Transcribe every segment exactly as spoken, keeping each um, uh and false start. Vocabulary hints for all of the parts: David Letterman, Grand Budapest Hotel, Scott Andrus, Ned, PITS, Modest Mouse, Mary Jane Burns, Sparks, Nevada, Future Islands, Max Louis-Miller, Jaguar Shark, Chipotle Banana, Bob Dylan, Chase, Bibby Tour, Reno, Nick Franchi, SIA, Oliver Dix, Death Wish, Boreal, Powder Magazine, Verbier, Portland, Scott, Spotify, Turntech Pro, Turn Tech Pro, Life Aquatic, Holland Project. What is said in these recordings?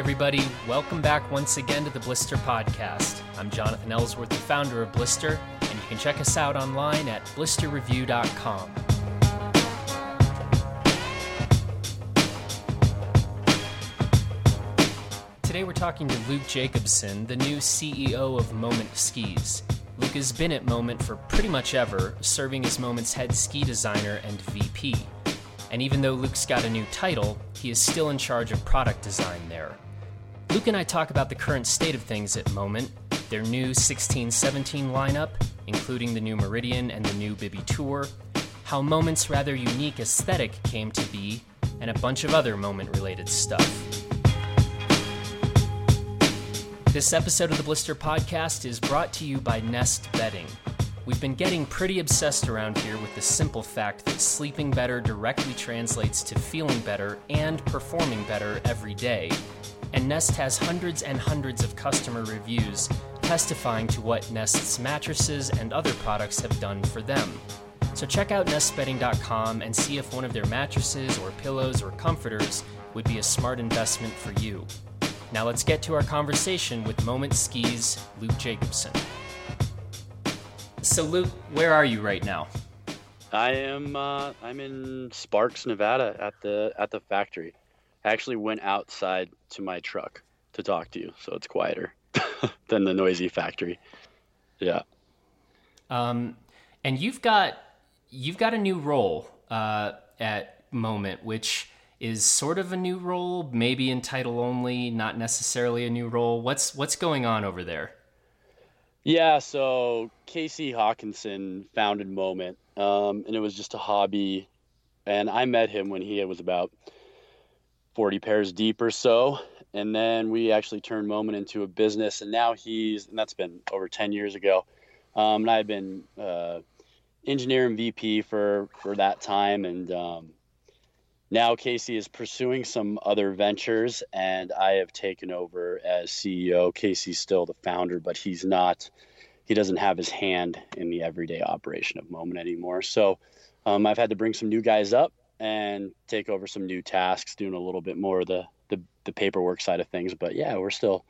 everybody. Welcome back once again to the Blister Podcast. I'm Jonathan Ellsworth, the founder of Blister, and you can check us out online at blister review dot com. Today we're talking to Luke Jacobson, the new C E O of Moment Skis. Luke has been at Moment for pretty much ever, serving as Moment's head ski designer and V P. And even though Luke's got a new title, he is still in charge of product design there. Luke and I talk about the current state of things at Moment, their new sixteen seventeen lineup, including the new Meridian and the new Bibby Tour, how Moment's rather unique aesthetic came to be, and a bunch of other Moment-related stuff. This episode of the Blister Podcast is brought to you by Nest Bedding. We've been getting pretty obsessed around here with the simple fact that sleeping better directly translates to feeling better and performing better every day. And Nest has hundreds and hundreds of customer reviews testifying to what Nest's mattresses and other products have done for them. So check out nest bedding dot com and see if one of their mattresses or pillows or comforters would be a smart investment for you. Now let's get to our conversation with Moment Skis' Luke Jacobson. So Luke, where are you right now? I am. Uh, I'm in Sparks, Nevada, at the at the factory. I actually went outside to my truck to talk to you, so it's quieter than the noisy factory. Yeah. Um, and you've got you've got a new role uh, at Moment, which is sort of a new role, maybe in title only, not necessarily a new role. What's what's going on over there? Yeah, so Casey Hawkinson founded Moment, um, and it was just a hobby. And I met him when he was about forty pairs deep or so. And then we actually turned Moment into a business. And now he's, and that's been over ten years ago. Um, and I've been uh, engineer and V P for, for that time. And um, now Casey is pursuing some other ventures, and I have taken over as C E O. Casey's still the founder, but he's not, he doesn't have his hand in the everyday operation of Moment anymore. So um, I've had to bring some new guys up and take over some new tasks, doing a little bit more of the, the, the paperwork side of things. But yeah, we're still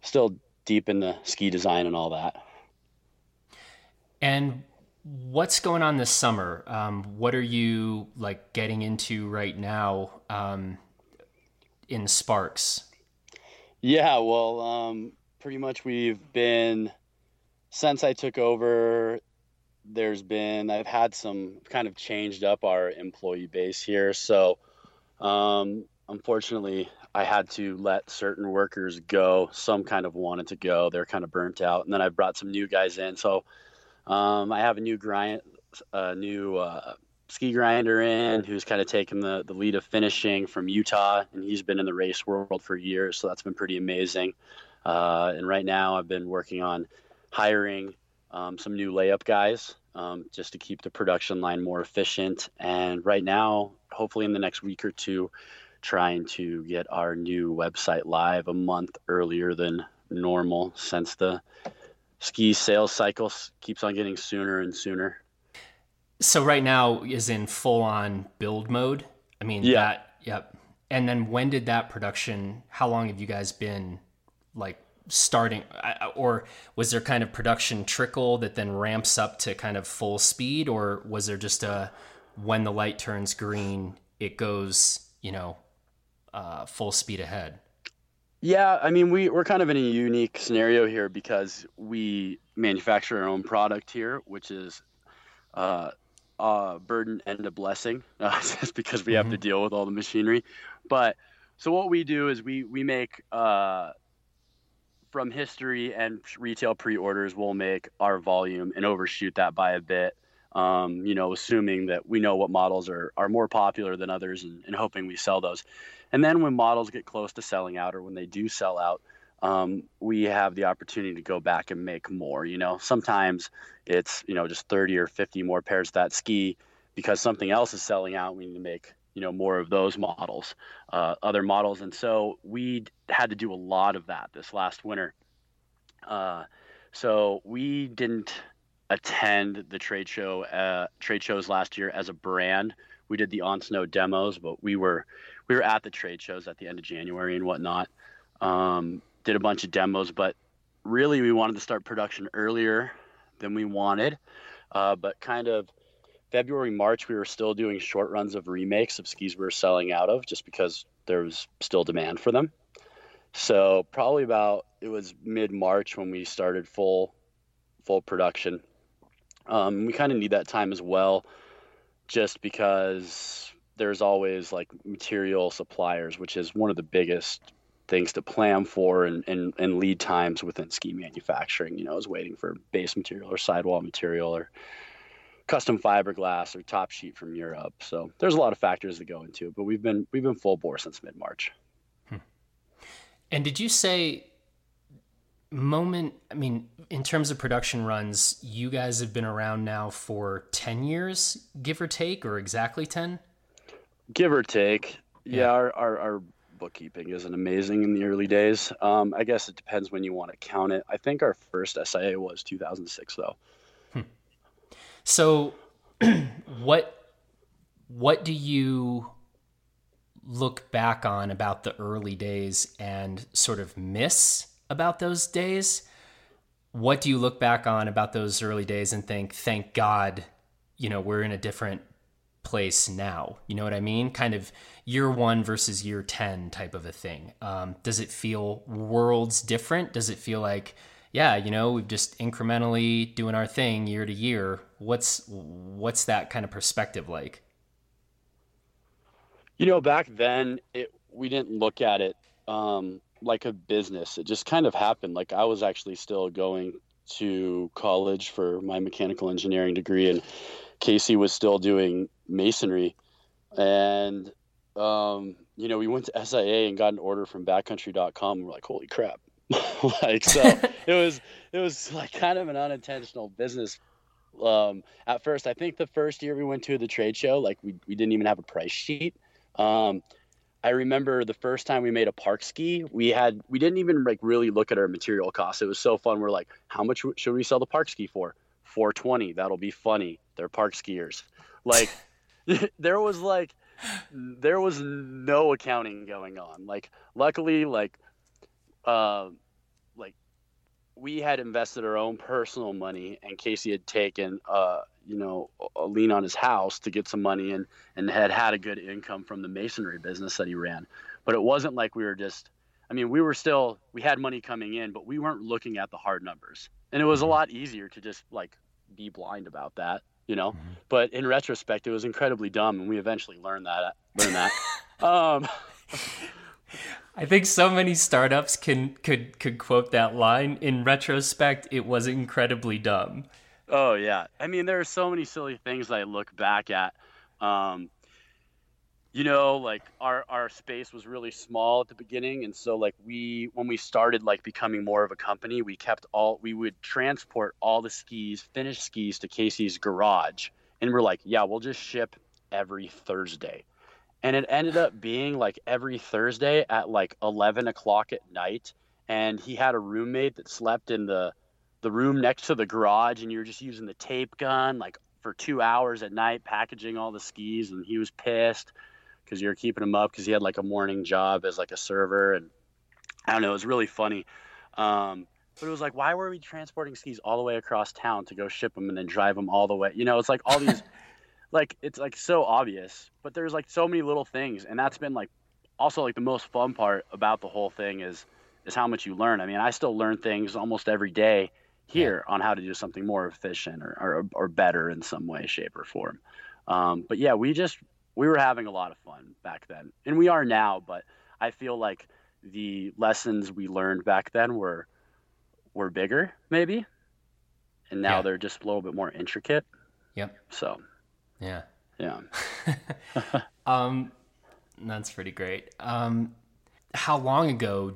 still deep in the ski design and all that. And what's going on this summer? Um, what are you like getting into right now um, in Sparks? Yeah, well, um, pretty much we've been, since I took over, there's been, I've had some kind of changed up our employee base here. So um, unfortunately, I had to let certain workers go. Some kind of wanted to go. They're kind of burnt out. And then I brought some new guys in. So Um, I have a new grind, a new uh, ski grinder in who's kind of taken the, the lead of finishing from Utah, and he's been in the race world for years, so that's been pretty amazing. Uh, and right now I've been working on hiring um, some new layup guys um, just to keep the production line more efficient. And right now, hopefully in the next week or two, trying to get our new website live a month earlier than normal since the ski sales cycle keeps on getting sooner and sooner. So right now is in full on build mode. I mean, yeah. that, yep. And then when did that production, how long have you guys been like starting, or was there kind of production trickle that then ramps up to kind of full speed? Or was there just a, when the light turns green, it goes, you know, uh, full speed ahead? Yeah, I mean, we, we're kind of in a unique scenario here because we manufacture our own product here, which is uh, a burden and a blessing uh, just because we mm-hmm. have to deal with all the machinery. But so what we do is we, we make, uh, from history and retail pre-orders, we'll make our volume and overshoot that by a bit, um, you know, assuming that we know what models are, are more popular than others and, and hoping we sell those. And then when models get close to selling out, or when they do sell out, um, we have the opportunity to go back and make more, you know. Sometimes it's, you know, just thirty or fifty more pairs of that ski because something else is selling out. We need to make, you know, more of those models, uh, other models. And so we had to do a lot of that this last winter. Uh, so we didn't attend the trade show, uh, trade shows last year as a brand. we did the on snow demos, but we were we were at the trade shows at the end of January and whatnot. Um, did a bunch of demos, but really we wanted to start production earlier than we wanted. Uh, but kind of February, March, we were still doing short runs of remakes of skis we were selling out of, just because there was still demand for them. So probably about, it was mid-March when we started full full production. Um, we kind of need that time as well, just because there's always like material suppliers, which is one of the biggest things to plan for, and, and, and lead times within ski manufacturing, you know, is waiting for base material or sidewall material or custom fiberglass or top sheet from Europe. So there's a lot of factors that go into it, but we've been, we've been full bore since mid-March. Hmm. And did you say Moment, I mean, in terms of production runs, you guys have been around now for ten years, give or take, or exactly ten? Give or take. Yeah, yeah our, our, our bookkeeping isn't amazing in the early days. Um, I guess it depends when you want to count it. I think our first S I A was two thousand six, though. Hmm. So what what do you look back on about the early days and sort of miss about those days? What do you look back on about those early days and think, thank God, you know, we're in a different place now? You know what I mean? Kind of year one versus year ten type of a thing. Um, does it feel worlds different? Does it feel like, yeah, you know, we've just incrementally doing our thing year to year? What's, what's that kind of perspective like? You know, back then it, we didn't look at it, um, like a business. It just kind of happened. Like I was actually still going to college for my mechanical engineering degree, and Casey was still doing masonry. And, um, you know, we went to S I A and got an order from backcountry dot com. We're like, holy crap. Like, so it was, it was like kind of an unintentional business. Um, at first, I think the first year we went to the trade show, like we, we didn't even have a price sheet. Um, I remember the first time we made a park ski, we had, we didn't even like really look at our material costs. It was so fun. We're like, how much should we sell the park ski for? four twenty. That'll be funny. They're park skiers. Like there was like, there was no accounting going on. Like, luckily, like, uh, like we had invested our own personal money, and Casey had taken, uh, you know, a lien on his house to get some money, and, and had had a good income from the masonry business that he ran. But it wasn't like we were just, I mean, we were still, we had money coming in, but we weren't looking at the hard numbers. And it was a lot easier to just like be blind about that, you know, mm-hmm. But in retrospect, it was incredibly dumb. And we eventually learned that, learned that. um, I think so many startups can, could, could quote that line. In retrospect, it was incredibly dumb. Oh yeah. I mean, there are so many silly things I look back at. Um, you know, like our, our space was really small at the beginning. And so like we, when we started like becoming more of a company, we kept all, we would transport all the skis, finished skis to Casey's garage. And we're like, yeah, we'll just ship every Thursday. And it ended up being like every Thursday at like eleven o'clock at night. And he had a roommate that slept in the, the room next to the garage, and you were just using the tape gun like for two hours at night packaging all the skis, and he was pissed because you were keeping him up because he had like a morning job as like a server. And I don't know, it was really funny. Um, but it was like, why were we transporting skis all the way across town to go ship them and then drive them all the way? You know, it's like all these like, it's like so obvious, but there's like so many little things. And that's been like also like the most fun part about the whole thing is is how much you learn. I mean, I still learn things almost every day here on how to do something more efficient or, or, or better in some way, shape, or form. Um, but yeah, we just, we were having a lot of fun back then, and we are now, but I feel like the lessons we learned back then were, were bigger maybe. And now yeah. They're just a little bit more intricate. Yep. So yeah. Yeah. um, that's pretty great. Um, how long ago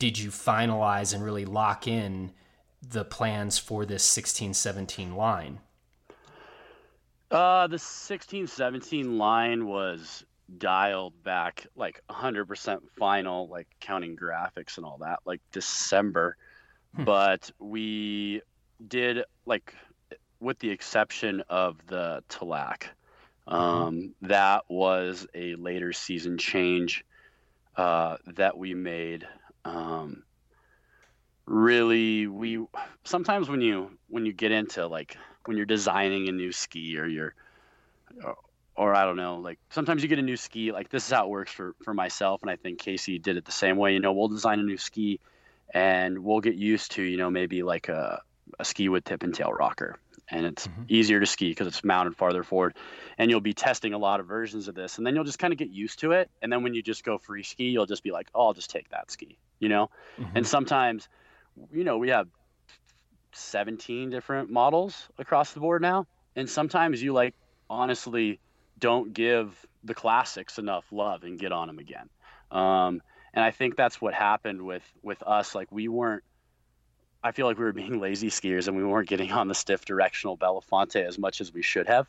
did you finalize and really lock in the plans for this sixteen seventeen line? Uh, the sixteen seventeen line was dialed back like one hundred percent final, like counting graphics and all that, like December. Hmm. But we did, like, with the exception of the TALAC, Um, that was a later season change uh, that we made. Um, really, we sometimes when you when you get into like when you're designing a new ski or you're or, or I don't know, like sometimes you get a new ski. Like this is how it works for, for myself, and I think Casey did it the same way. You know, we'll design a new ski and we'll get used to, you know, maybe like a, a ski with tip and tail rocker. And it's mm-hmm. easier to ski because it's mounted farther forward, and you'll be testing a lot of versions of this, and then you'll just kind of get used to it. And then when you just go free ski, you'll just be like, oh, I'll just take that ski, you know? Mm-hmm. And sometimes, you know, we have seventeen different models across the board now. And sometimes you like, honestly, don't give the classics enough love and get on them again. Um, and I think that's what happened with, with us. Like we weren't, I feel like we were being lazy skiers and we weren't getting on the stiff directional Belafonte as much as we should have.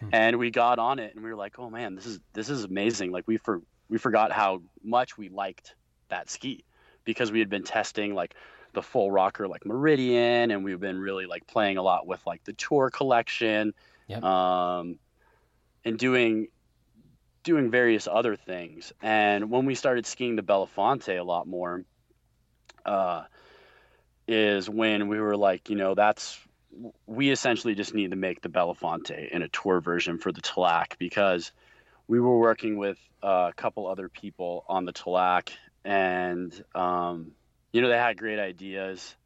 Hmm. And we got on it and we were like, oh man, this is, this is amazing. Like we, for, we forgot how much we liked that ski because we had been testing like the full rocker, like Meridian. And we've been really like playing a lot with like the Tour collection, yep. um, and doing, doing various other things. And when we started skiing the Belafonte a lot more, uh, is when we were like, you know, that's, we essentially just need to make the Belafonte in a Tour version for the TALAC, because we were working with a couple other people on the TALAC and, um, you know, they had great ideas.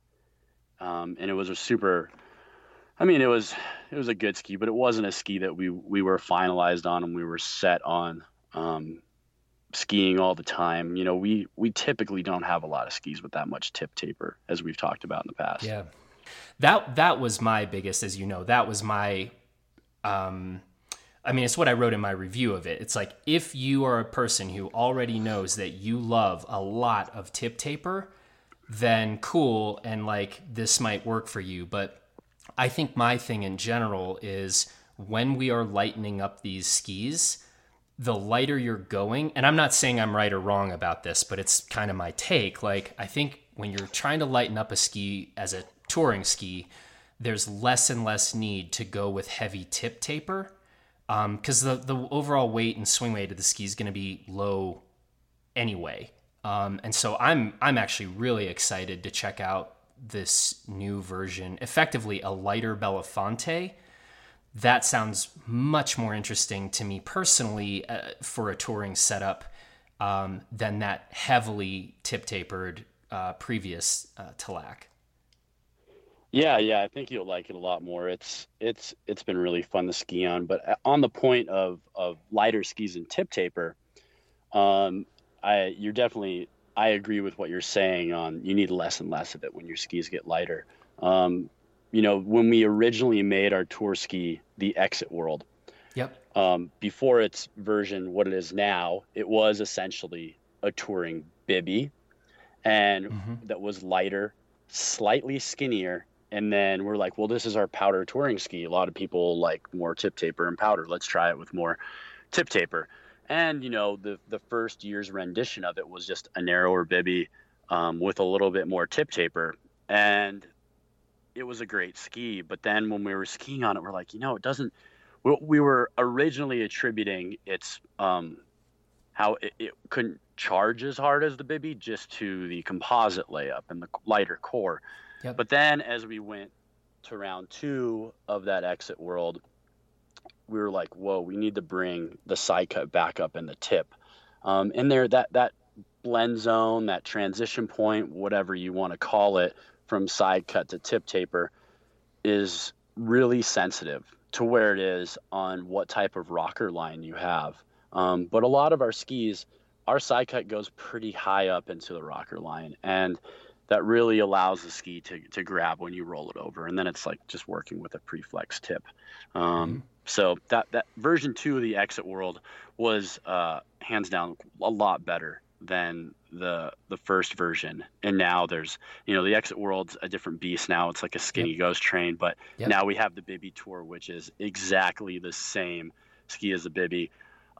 Um, and it was a super, I mean, it was, it was a good ski, but it wasn't a ski that we, we were finalized on and we were set on, um, skiing all the time. You know, we we typically don't have a lot of skis with that much tip taper, as we've talked about in the past. Yeah, that that was my biggest, as you know, that was my um I mean, it's what I wrote in my review of it. It's like, if you are a person who already knows that you love a lot of tip taper, then cool, and like this might work for you. But I think my thing in general is when we are lightening up these skis, the lighter you're going, and I'm not saying I'm right or wrong about this, but it's kind of my take. Like, I think when you're trying to lighten up a ski as a touring ski, there's less and less need to go with heavy tip taper, um, because the, the overall weight and swing weight of the ski is going to be low anyway. Um, and so I'm, I'm actually really excited to check out this new version, effectively a lighter Belafonte. That sounds much more interesting to me personally uh, for a touring setup um, than that heavily tip-tapered uh, previous uh, TALAC. Yeah, yeah, I think you'll like it a lot more. It's it's it's been really fun to ski on. But on the point of, of lighter skis and tip-taper, um, I you're definitely I agree with what you're saying on you need less and less of it when your skis get lighter. Um, you know, when we originally made our tour ski, the Exit World, yep. Um, before its version, what it is now, it was essentially a touring Bibby, and mm-hmm. that was lighter, slightly skinnier. And then we're like, well, this is our powder touring ski. A lot of people like more tip taper and powder. Let's try it with more tip taper. And, you know, the, the first year's rendition of it was just a narrower Bibby, um, with a little bit more tip taper. And it was a great ski, but then when we were skiing on it, we're like, you know, it doesn't, we, we were originally attributing its, um, how it, it couldn't charge as hard as the Bibby just to the composite layup and the lighter core. Yep. But then as we went to round two of that Exit World, we were like, whoa, we need to bring the side cut back up in the tip. Um, and there, that, that blend zone, that transition point, whatever you want to call it, from side cut to tip taper is really sensitive to where it is on what type of rocker line you have. Um, but a lot of our skis, our side cut goes pretty high up into the rocker line, and that really allows the ski to, to grab when you roll it over. And then it's like just working with a pre-flex tip. Um, mm-hmm. So that, that version two of the Exit World was uh, hands down a lot better than the the first version. And now there's, you know, the Exit World's a different beast now. It's like a skinny yep. Ghost Train, but yep. now we have the Bibby Tour, which is exactly the same ski as the Bibby.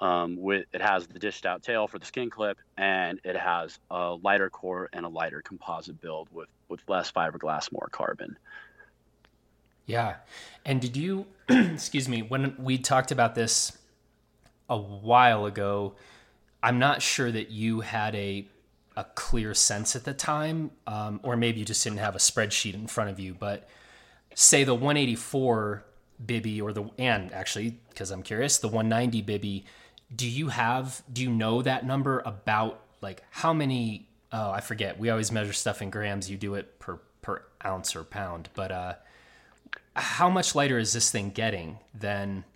Um, with it has the dished out tail for the skin clip, and it has a lighter core and a lighter composite build with with less fiberglass, more carbon. Yeah. And did you excuse me, when we talked about this a while ago. I'm not sure that you had a a clear sense at the time, um, or maybe you just didn't have a spreadsheet in front of you, but say the one eighty-four Bibby or the, and actually, because I'm curious, the one ninety Bibby, do you have, do you know that number about like how many, oh, I forget. We always measure stuff in grams. You do it per, per ounce or pound, but uh, how much lighter is this thing getting than,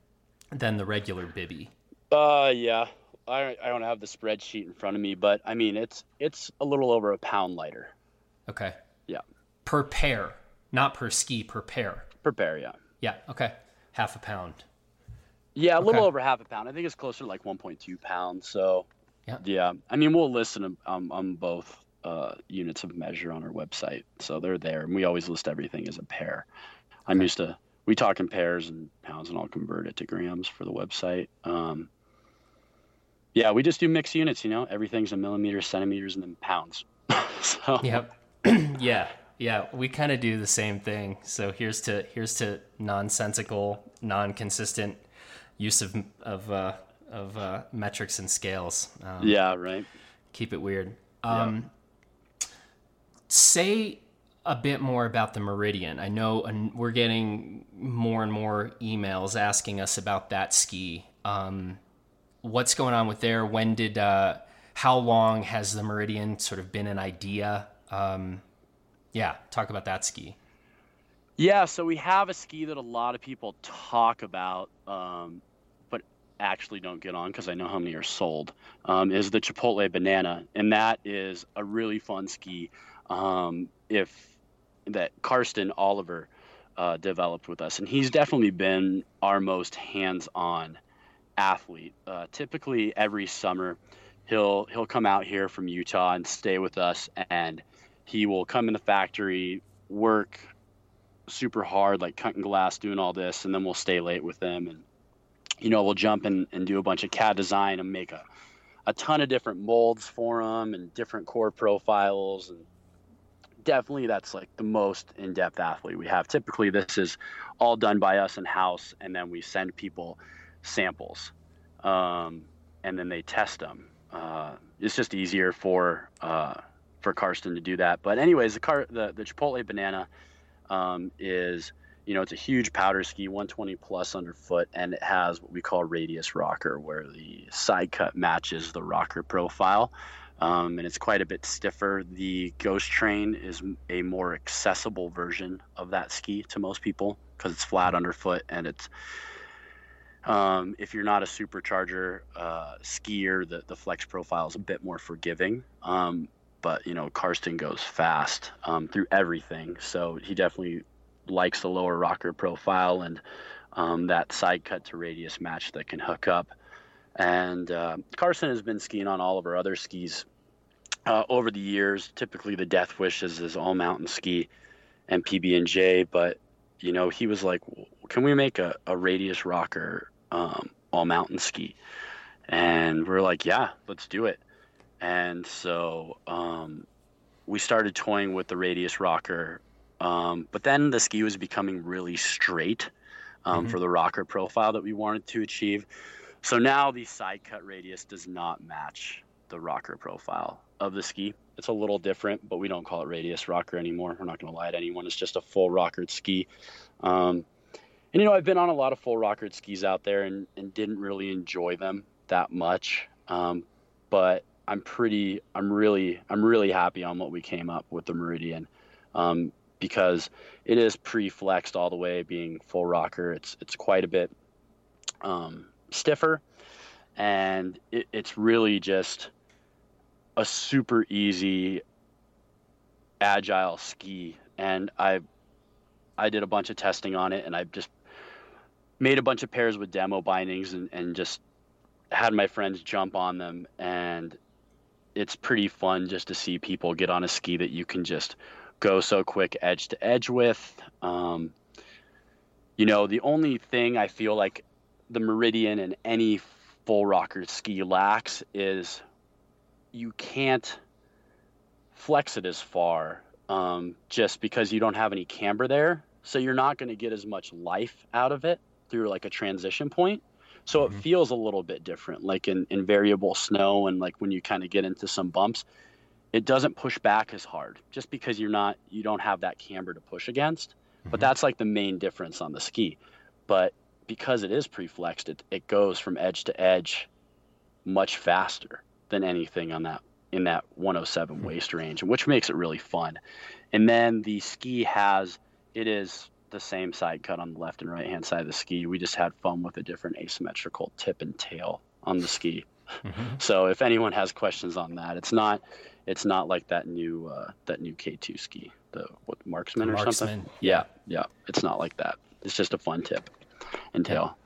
than the regular Bibby? Uh, yeah. I I don't have the spreadsheet in front of me, but I mean, it's, it's a little over a pound lighter. Okay. Yeah. Per pair, not per ski, per pair. Per pair, yeah. Yeah. Okay. Half a pound. Yeah. A okay. little over half a pound. I think it's closer to like one point two pounds. So yeah. Yeah. I mean, we'll list them um, on both uh, units of measure on our website. So they're there, and we always list everything as a pair. Okay. I'm used to, we talk in pairs and pounds, and I'll convert it to grams for the website. Um, Yeah, we just do mixed units, you know. Everything's in millimeters, centimeters, and then pounds. So. Yep. yeah, yeah. We kind of do the same thing. So here's to here's to nonsensical, non-consistent use of of uh, of uh, metrics and scales. Um, yeah, right. Keep it weird. Um, yeah. Say a bit more about the Meridian. I know an, we're getting more and more emails asking us about that ski. Um, What's going on with there? When did, uh, how long has the Meridian sort of been an idea? Um, yeah. Talk about that ski. Yeah. So we have a ski that a lot of people talk about, um, but actually don't get on, cause I know how many are sold, um, is the Chipotle Banana. And that is a really fun ski. Um, if that Karsten Oliver, uh, developed with us, and he's definitely been our most hands-on athlete. Uh, typically every summer he'll he'll come out here from Utah and stay with us, and he will come in the factory, work super hard, like cutting glass, doing all this, and then we'll stay late with him, and you know, we'll jump in and do a bunch of C A D design and make a a ton of different molds for him and different core profiles. And definitely that's like the most in-depth athlete we have. Typically this is all done by us in-house, and then we send people samples, um, and then they test them. Uh, it's just easier for uh, for Karsten to do that. But anyways, the car the, the Chipotle Banana um, is, you know, it's a huge powder ski, one twenty plus underfoot, and it has what we call radius rocker, where the side cut matches the rocker profile, um, and it's quite a bit stiffer. The Ghost Train is a more accessible version of that ski to most people because it's flat underfoot, and it's Um, if you're not a supercharger uh, skier, the, the flex profile is a bit more forgiving. Um, but, you know, Karsten goes fast um, through everything. So he definitely likes the lower rocker profile and um, that side cut to radius match that can hook up. And uh, Karsten has been skiing on all of our other skis uh, over the years. Typically the Death Wish is his all-mountain ski and P B and J. But, you know, he was like, can we make a, a radius rocker um, all mountain ski? And we're like, yeah, let's do it. And so um, we started toying with the radius rocker. Um, but then the ski was becoming really straight um, mm-hmm. for the rocker profile that we wanted to achieve. So now the side cut radius does not match the rocker profile of the ski. It's a little different, but we don't call it radius rocker anymore. We're not going to lie to anyone. It's just a full rockered ski. Um, And, you know, I've been on a lot of full rockered skis out there and, and didn't really enjoy them that much. Um, but I'm pretty, I'm really, I'm really happy on what we came up with the Meridian, um, because it is pre-flexed all the way, being full rocker. It's, it's quite a bit um, stiffer, and it, it's really just a super easy, agile ski. And I, I did a bunch of testing on it, and I just made a bunch of pairs with demo bindings and, and just had my friends jump on them. And it's pretty fun just to see people get on a ski that you can just go so quick edge to edge with. Um, you know, the only thing I feel like the Meridian and any full rocker ski lacks is you can't flex it as far, um, just because you don't have any camber there. So you're not going to get as much life out of it through like a transition point. So mm-hmm. it feels a little bit different, like in, in variable snow, and like when you kind of get into some bumps, it doesn't push back as hard just because you're not, you don't have that camber to push against. Mm-hmm. But that's like the main difference on the ski. But because it is pre-flexed, it, it goes from edge to edge much faster than anything on that, in that one oh seven mm-hmm. waist range, which makes it really fun. And then the ski has, it is the same side cut on the left and right hand side of the ski. We just had fun with a different asymmetrical tip and tail on the ski. Mm-hmm. So if anyone has questions on that, it's not, it's not like that new, uh, that new K two ski, the what, Marksman the or Marksman. something. Yeah. Yeah. It's not like that. It's just a fun tip and tail.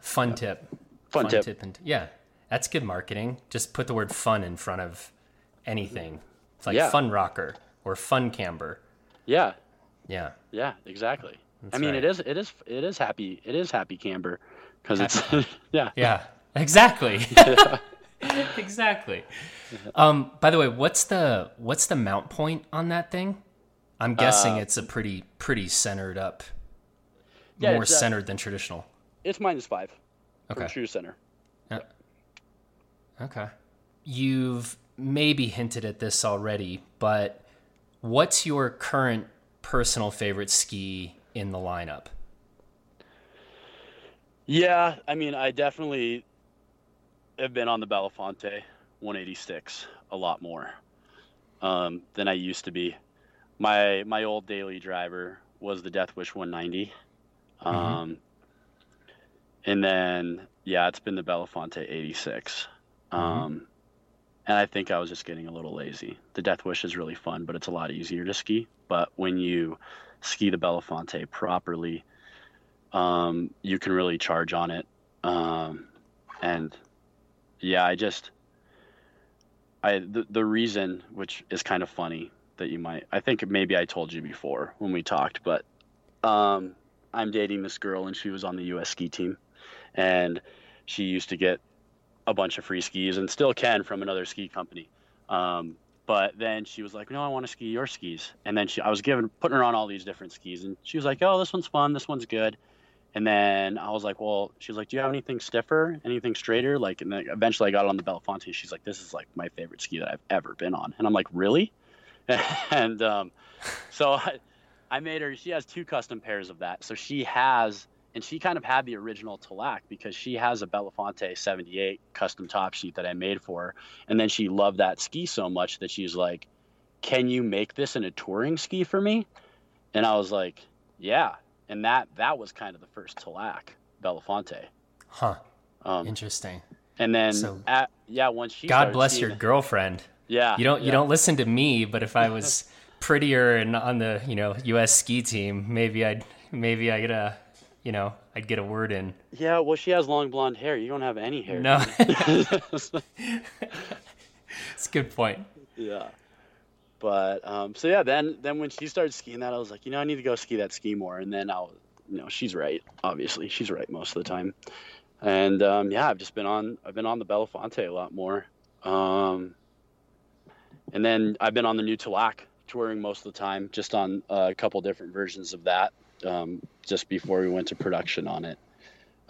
Fun yeah. tip. Fun, fun tip. tip and t- yeah. That's good marketing. Just put the word fun in front of anything. It's like yeah. fun rocker or fun camber. Yeah. Yeah. Yeah, exactly. That's I mean, right. it is, it is, it is happy. It is happy camber because it's, yeah. Yeah, exactly. Yeah. Exactly. Um, by the way, what's the, what's the mount point on that thing? I'm guessing uh, it's a pretty, pretty centered up, yeah, more centered uh, than traditional. It's minus five. Okay. From true center. Yeah. Yep. Okay. You've maybe hinted at this already, but what's your current personal favorite ski in the lineup? Yeah, I mean, I definitely have been on the Belafonte one eighty-six a lot more um, than I used to be. My my old daily driver was the Death Wish one ninety. Um, mm-hmm. And then, yeah, it's been the Belafonte eighty-six. Um, mm-hmm. and I think I was just getting a little lazy. The Death Wish is really fun, but it's a lot easier to ski. But when you ski the Belafonte properly, um, you can really charge on it. Um, and yeah, I just, I, the, the reason, which is kind of funny that you might, I think maybe I told you before when we talked, but, um, I'm dating this girl and she was on the U S ski team and she used to get a bunch of free skis and still can from another ski company. Um, but then she was like, no, I want to ski your skis. And then she, I was giving, putting her on all these different skis and she was like, oh, this one's fun. This one's good. And then I was like, well, she's like, do you have anything stiffer, anything straighter? Like, and then eventually I got on the Belafonte. She's like, this is like my favorite ski that I've ever been on. And I'm like, really? and, um, so I, I made her, she has two custom pairs of that. So she has, and she kind of had the original TALAC because she has a Belafonte seventy-eight custom top sheet that I made for her. And then she loved that ski so much that she's like, can you make this in a touring ski for me? And I was like, yeah. And that, that was kind of the first TALAC Belafonte. Huh. Um, Interesting. And then, so, at, yeah, once she God bless skiing, your girlfriend. Yeah. You don't, yeah. you don't listen to me, but if I was prettier and on the, you know, U S ski team, maybe I'd, maybe I'd, uh, you know, I'd get a word in. Yeah, well, she has long blonde hair. You don't have any hair. No. It's a good point. Yeah. But, um, so yeah, then, then when she started skiing that, I was like, you know, I need to go ski that ski more. And then I'll, you know, she's right. Obviously she's right most of the time. And, um, yeah, I've just been on, I've been on the Belafonte a lot more. Um, and then I've been on the new TALAC touring most of the time, just on a couple different versions of that. Um, just before we went to production on it.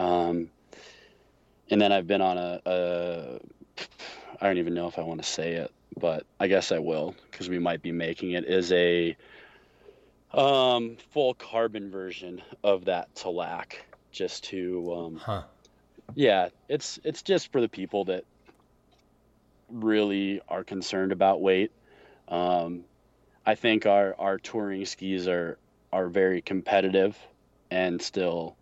Um, and then I've been on a, a, I don't even know if I want to say it, but I guess I will, cause we might be making it, is a, um, full carbon version of that TALAC, just to, um, huh. yeah, it's, it's just for the people that really are concerned about weight. Um, I think our, our touring skis are, are very competitive and still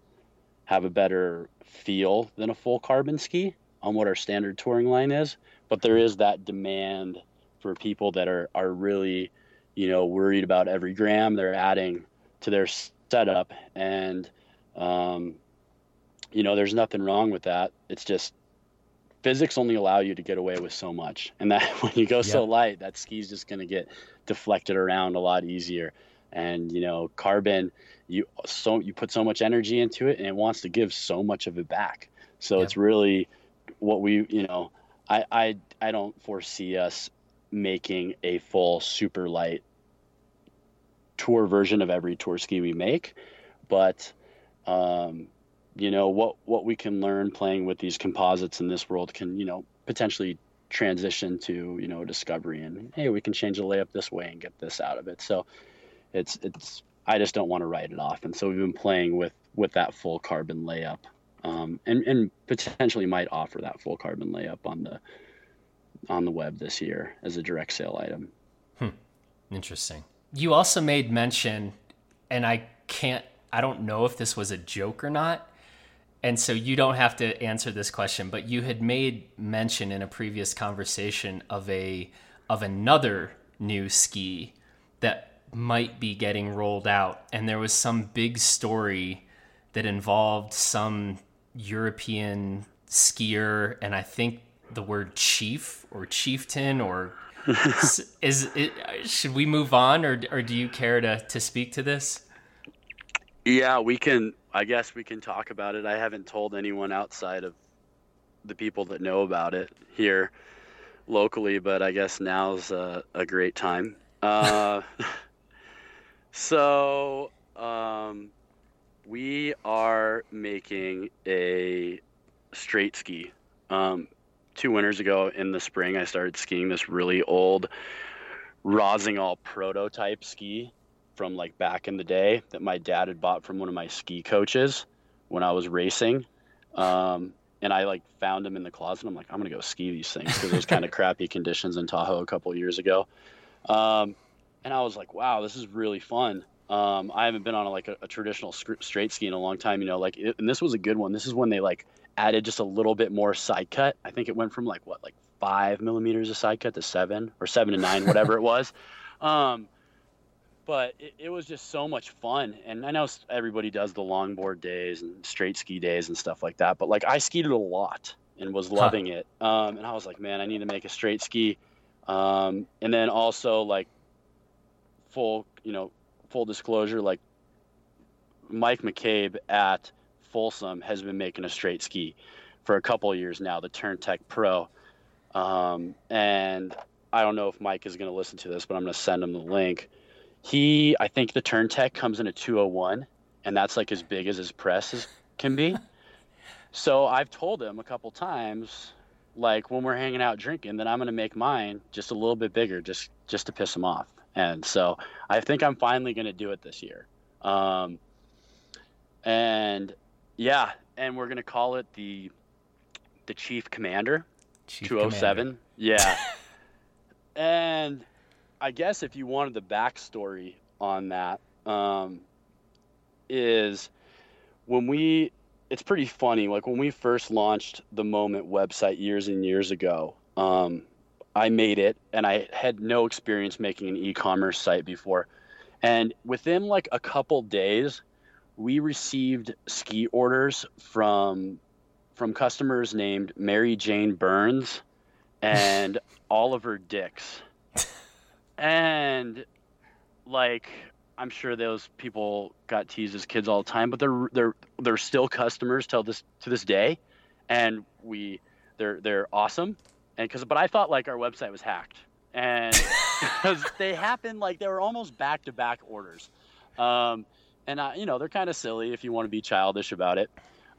have a better feel than a full carbon ski on what our standard touring line is. But there is that demand for people that are, are really, you know, worried about every gram they're adding to their setup. And, um, you know, there's nothing wrong with that. It's just physics only allow you to get away with so much. And that when you go yeah. so light, that ski's just going to get deflected around a lot easier. And, you know, carbon, you so you put so much energy into it and it wants to give so much of it back. So yep. it's really what we, you know, I, I, I don't foresee us making a full super light tour version of every tour ski we make, but um, you know, what, what we can learn playing with these composites in this world can, you know, potentially transition to, you know, discovery and, hey, we can change the layup this way and get this out of it. So it's, it's, I just don't want to write it off. And so we've been playing with, with that full carbon layup, um, and, and potentially might offer that full carbon layup on the, on the web this year as a direct sale item. Hmm. Interesting. You also made mention, and I can't, I don't know if this was a joke or not, and so you don't have to answer this question, but you had made mention in a previous conversation of a of another new ski that might be getting rolled out, and there was some big story that involved some European skier, and I think the word chief or chieftain or is, is it, should we move on, or or do you care to to speak to this? Yeah, we can, I guess we can talk about it. I haven't told anyone outside of the people that know about it here locally, but I guess now's a, a great time. Uh, so um, we are making a straight ski. Um, two winters ago in the spring, I started skiing this really old Rosingall prototype ski from like back in the day that my dad had bought from one of my ski coaches when I was racing. Um, and I like found him in the closet. I'm like, I'm going to go ski these things because it was kind of crappy conditions in Tahoe a couple years ago. Um, and I was like, wow, this is really fun. Um, I haven't been on a, like a, a traditional sc- straight ski in a long time, you know, like, it, and this was a good one. This is when they like added just a little bit more side cut. I think it went from like, what, like five millimeters of side cut to seven or seven to nine, whatever it was. Um, But it, it was just so much fun. And I know everybody does the longboard days and straight ski days and stuff like that. But, like, I skied it a lot and was loving huh. it. Um, and I was like, man, I need to make a straight ski. Um, and then also, like, full, you know, full disclosure, like, Mike McCabe at Folsom has been making a straight ski for a couple of years now, the Turntech Pro. Um, and I don't know if Mike is going to listen to this, but I'm going to send him the link. He, I think the Turntech comes in a two oh one, and that's like as big as his press is, can be. So I've told him a couple times, like when we're hanging out drinking, that I'm going to make mine just a little bit bigger, just, just to piss him off. And so I think I'm finally going to do it this year. Um, and yeah, and we're going to call it the, the Chief Commander, Chief two oh seven. Commander. Yeah. And I guess if you wanted the backstory on that, um, is when we, it's pretty funny. Like when we first launched the Moment website years and years ago, um, I made it and I had no experience making an e-commerce site before. And within like a couple days, we received ski orders from, from customers named Mary Jane Burns and Oliver Dix. And like, I'm sure those people got teased as kids all the time, but they're they're they're still customers till this to this day, and we they're they're awesome. And because, but I thought like our website was hacked, and because they happened like they were almost back to back orders, um, and I, you know they're kind of silly if you want to be childish about it,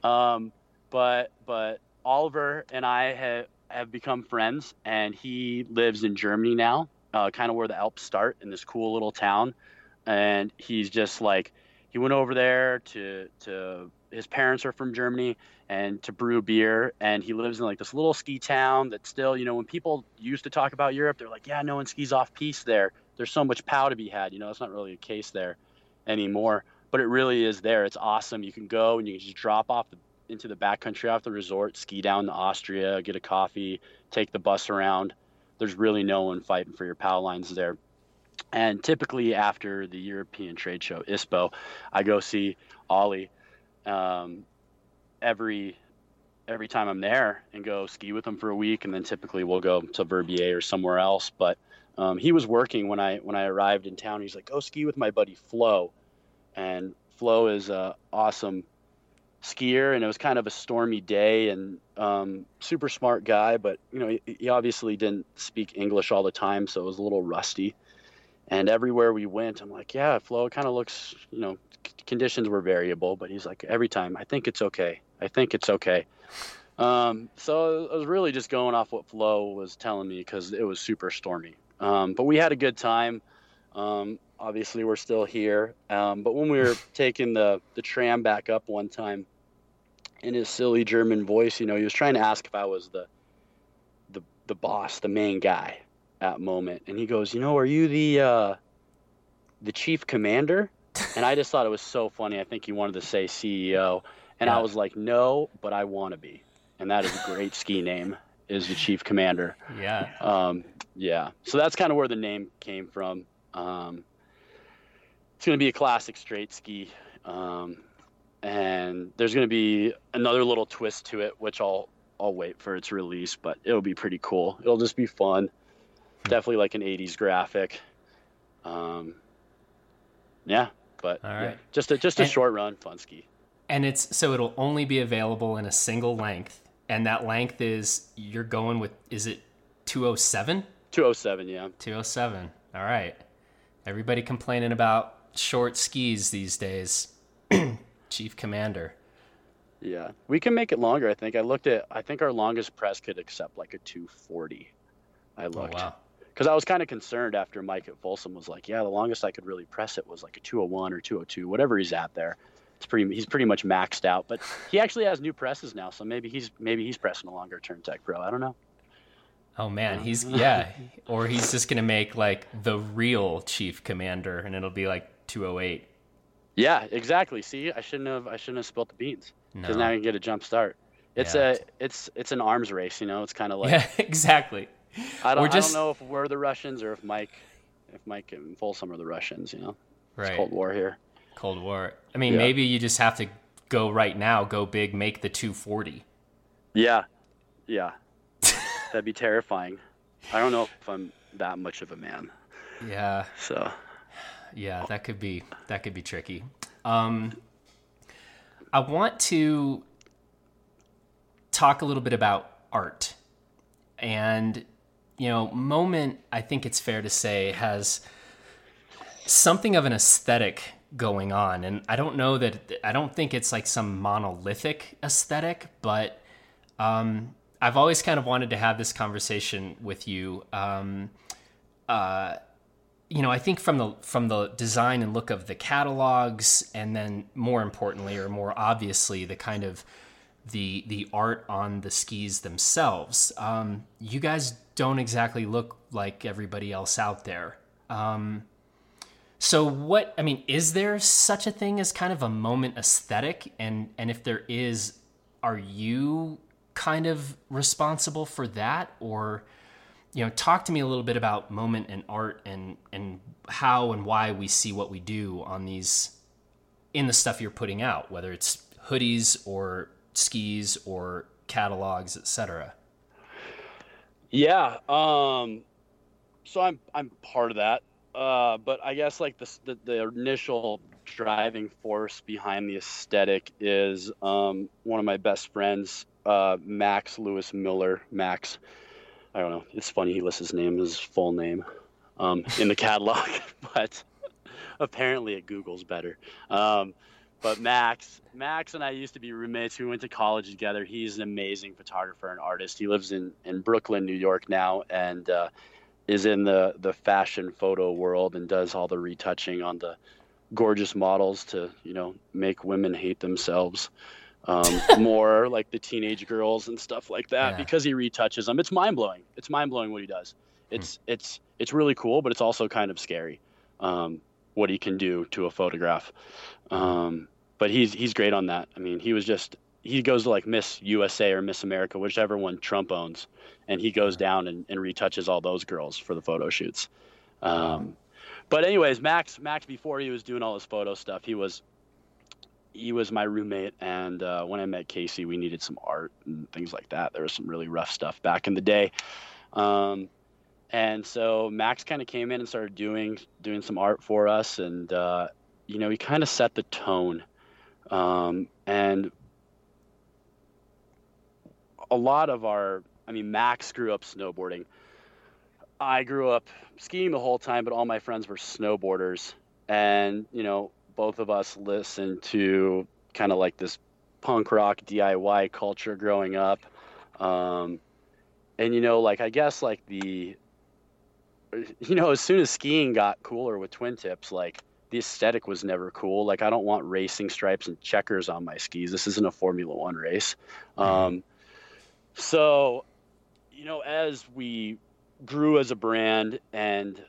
um, but but Oliver and I have have become friends, and he lives in Germany now. Uh, kind of where the Alps start in this cool little town. And he's just like, he went over there to, to his parents are from Germany and to brew beer. And he lives in like this little ski town that still, you know, when people used to talk about Europe, they're like, yeah, no one skis off piste there. There's so much pow to be had. You know, it's not really a case there anymore, but it really is there. It's awesome. You can go and you can just drop off the, into the backcountry off the resort, ski down to Austria, get a coffee, take the bus around. There's really no one fighting for your pow lines there. And typically after the European trade show, I S P O, I go see Ollie um, every every time I'm there and go ski with him for a week. And then typically we'll go to Verbier or somewhere else. But um, he was working when I when I arrived in town. He's like, go ski with my buddy Flo. And Flo is an awesome skier, and it was kind of a stormy day, and um super smart guy, but you know he, he obviously didn't speak English all the time, so it was a little rusty. And everywhere we went, I'm like, yeah, Flo kind of looks, you know, c- conditions were variable, but he's like, every time, I think it's okay. I think it's okay. Um, so I was really just going off what Flo was telling me because it was super stormy. Um, but we had a good time. Um, obviously, we're still here. Um, but when we were taking the, the tram back up one time, in his silly German voice, you know, he was trying to ask if I was the the, the boss, the main guy at Moment. And he goes, you know, are you the uh, the Chief Commander? And I just thought it was so funny. I think he wanted to say C E O. And yeah. I was like, no, but I want to be. And that is a great ski name, is the Chief Commander. Yeah. Um, yeah. So that's kind of where the name came from. Um, it's going to be a classic straight ski. Um, and there's going to be another little twist to it, which I'll I'll wait for its release, but it'll be pretty cool. It'll just be fun. Definitely like an eighties graphic. Um, yeah, but all right. yeah, just a, just a and, short run, fun ski. And it's so it'll only be available in a single length, and that length is you're going with is it two oh seven? two oh seven, yeah. two oh seven. All right. Everybody complaining about short skis these days. Chief Commander. Yeah, we can make it longer. I think I looked at. I think our longest press could accept like a two forty. I looked. Oh, wow. Because I was kind of concerned after Mike at Folsom was like, yeah, the longest I could really press it was like a two oh one or two oh two, whatever he's at there. It's pretty. He's pretty much maxed out. But he actually has new presses now, so maybe he's maybe he's pressing a longer Turn Tech Pro. I don't know. Oh man, he's yeah. Or he's just gonna make like the real Chief Commander, and it'll be like two oh eight. Yeah, exactly. See, I shouldn't have I shouldn't have spilt the beans because no. Now you can get a jump start. It's yeah. a it's it's an arms race, you know. It's kind of like yeah, exactly. I don't, just... I don't know if we're the Russians or if Mike if Mike and Folsom are the Russians, you know. Right. It's Cold War here. Cold War. I mean, yeah. Maybe you just have to go right now, go big, make the two forty. Yeah, yeah. That'd be terrifying. I don't know if I'm that much of a man. Yeah. So. Yeah, that could be that could be tricky. Um, I want to talk a little bit about art, and you know, Moment. I think it's fair to say has something of an aesthetic going on, and I don't know that I don't think it's like some monolithic aesthetic, but um, I've always kind of wanted to have this conversation with you. Um, uh, You know, I think from the from the design and look of the catalogs, and then more importantly, or more obviously, the kind of the the art on the skis themselves. Um, you guys don't exactly look like everybody else out there. Um, so, what I mean is, there such a thing as kind of a Moment aesthetic, and and if there is, are you kind of responsible for that, or? You know, talk to me a little bit about Moment and art and, and how and why we see what we do on these, in the stuff you're putting out, whether it's hoodies or skis or catalogs, et cetera. Yeah. Um, so I'm, I'm part of that. Uh, but I guess like the, the, the initial driving force behind the aesthetic is, um, one of my best friends, uh, Max Louis-Miller, Max, I don't know. It's funny he lists his name, his full name, um, in the catalog, but apparently it Googles better. Um, but Max, Max and I used to be roommates. We went to college together. He's an amazing photographer and artist. He lives in, in Brooklyn, New York now, and uh, is in the, the fashion photo world and does all the retouching on the gorgeous models to, you know, make women hate themselves. um more like the teenage girls and stuff like that yeah. because he retouches them. It's mind-blowing. It's mind-blowing what he does. It's mm. it's it's really cool, but it's also kind of scary um what he can do to a photograph. Um but he's he's great on that. I mean, he was just he goes to like Miss U S A or Miss America, whichever one Trump owns, and he goes mm. down and, and retouches all those girls for the photo shoots. Um mm. But anyways, Max Max before he was doing all his photo stuff, he was He was my roommate, and uh, when I met Casey, we needed some art and things like that. There was some really rough stuff back in the day. Um, and so Max kind of came in and started doing doing some art for us, and, uh, you know, he kind of set the tone. Um, and a lot of our – I mean, Max grew up snowboarding. I grew up skiing the whole time, but all my friends were snowboarders. And, you know, both of us listened to kind of like this punk rock D I Y culture growing up. Um, and, you know, like, I guess like the, you know, as soon as skiing got cooler with twin tips, like the aesthetic was never cool. Like, I don't want racing stripes and checkers on my skis. This isn't a Formula One race. Um, so, you know, as we grew as a brand and,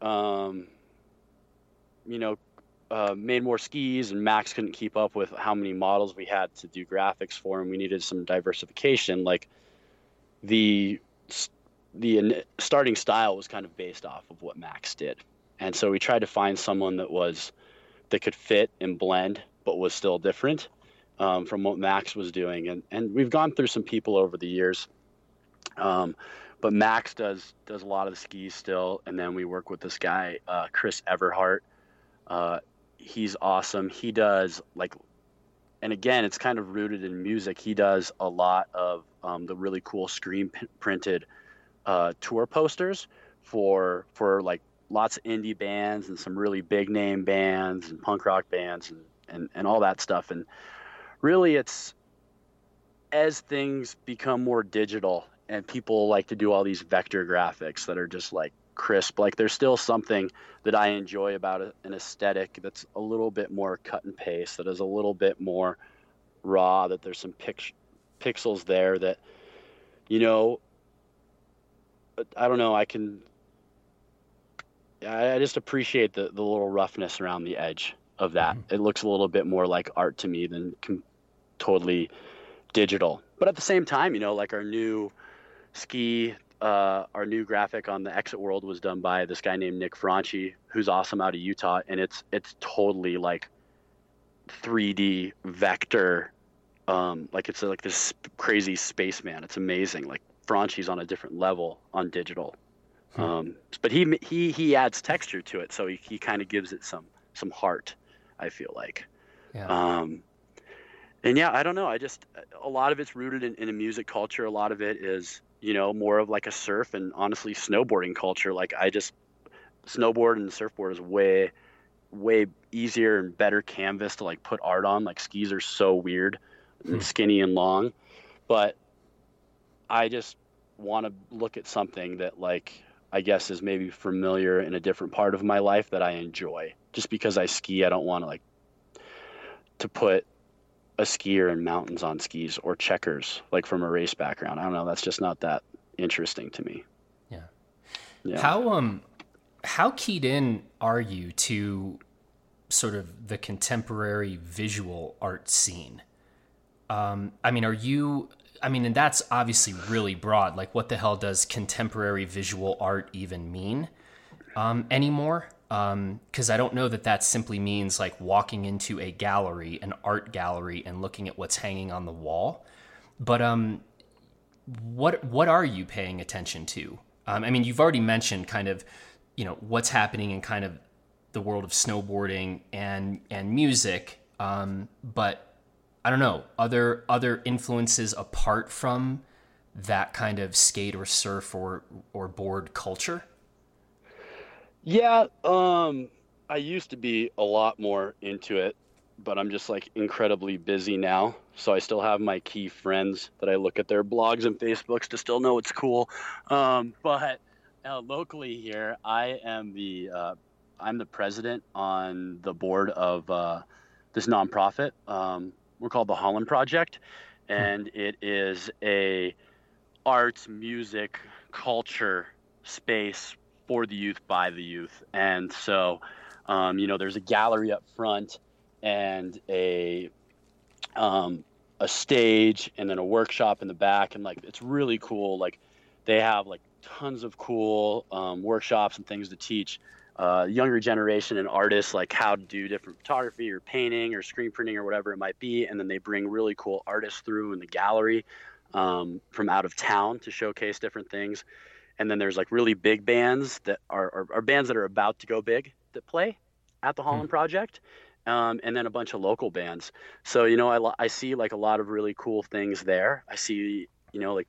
um, you know, uh, made more skis, and Max couldn't keep up with how many models we had to do graphics for, and we needed some diversification. Like the, the starting style was kind of based off of what Max did. And so we tried to find someone that was, that could fit and blend, but was still different, um, from what Max was doing. And, and we've gone through some people over the years. Um, But Max does does a lot of the skis still, and then we work with this guy, uh, Chris Everhart. Uh, he's awesome. He does, like, and again, it's kind of rooted in music. He does a lot of um, the really cool screen p- printed uh, tour posters for for like lots of indie bands and some really big name bands and punk rock bands and, and, and all that stuff. And really, it's as things become more digital. And people like to do all these vector graphics that are just like crisp. Like there's still something that I enjoy about it, an aesthetic that's a little bit more cut and paste, that is a little bit more raw, that there's some pix- pixels there that, you know, I don't know. I can, I just appreciate the, the little roughness around the edge of that. Mm-hmm. It looks a little bit more like art to me than com- totally digital. But at the same time, you know, like our new, ski uh our new graphic on the Exit World was done by this guy named Nick Franchi, who's awesome out of Utah, and it's it's totally like three D vector, um like it's like this crazy spaceman. It's amazing. Like Franchi's on a different level on digital. hmm. um but he he he adds texture to it, so he, he kind of gives it some some heart, I feel like. yeah. um and yeah I don't know, I just, a lot of it's rooted in, in a music culture. A lot of it is, you know, more of like a surf and honestly snowboarding culture. Like I just, snowboard and surfboard is way, way easier and better canvas to like put art on. Like skis are so weird and skinny and long, but I just want to look at something that like, I guess is maybe familiar in a different part of my life that I enjoy. Just because I ski, I don't want to like to put a skier in mountains on skis or checkers, like from a race background. I don't know. That's just not that interesting to me. Yeah. yeah. How, um, how keyed in are you to sort of the contemporary visual art scene? Um, I mean, are you, I mean, and that's obviously really broad. Like what the hell does contemporary visual art even mean, um, anymore? Um, cause I don't know that that simply means like walking into a gallery, an art gallery, and looking at what's hanging on the wall. But, um, what, what are you paying attention to? Um, I mean, you've already mentioned kind of, you know, what's happening in kind of the world of snowboarding and, and music. Um, but I don't know, other, other influences apart from that kind of skate or surf or, or board culture. Yeah, um, I used to be a lot more into it, but I'm just like incredibly busy now. So I still have my key friends that I look at their blogs and Facebooks to still know what's cool. Um, but uh, locally here, I am the uh, I'm the president on the board of uh, this nonprofit. Um, we're called the Holland Project, and it is a arts, music, culture space for the youth, by the youth. And so, um, you know, there's a gallery up front and a, um, a stage and then a workshop in the back. And like, it's really cool. Like they have like tons of cool, um, workshops and things to teach, uh, younger generation and artists, like how to do different photography or painting or screen printing or whatever it might be. And then they bring really cool artists through in the gallery, um, from out of town to showcase different things. And then there's like really big bands that are, are, are bands that are about to go big that play at the Holland mm. Project. Um, and then a bunch of local bands. So, you know, I, I see like a lot of really cool things there. I see, you know, like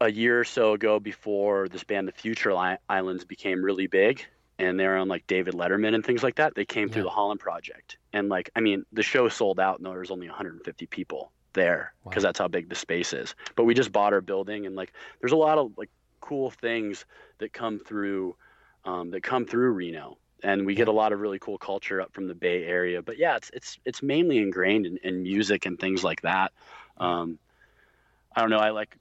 a year or so ago before this band, the Future Islands, became really big, and they're on like David Letterman and things like that. They came yeah. through the Holland Project, and like, I mean, the show sold out and there was only one hundred fifty people there because wow. that's how big the space is. But we just bought our building, and like, there's a lot of like cool things that come through, um, that come through Reno, and we get a lot of really cool culture up from the Bay Area. But yeah, it's, it's, it's mainly ingrained in, in music and things like that. Um, I don't know. I like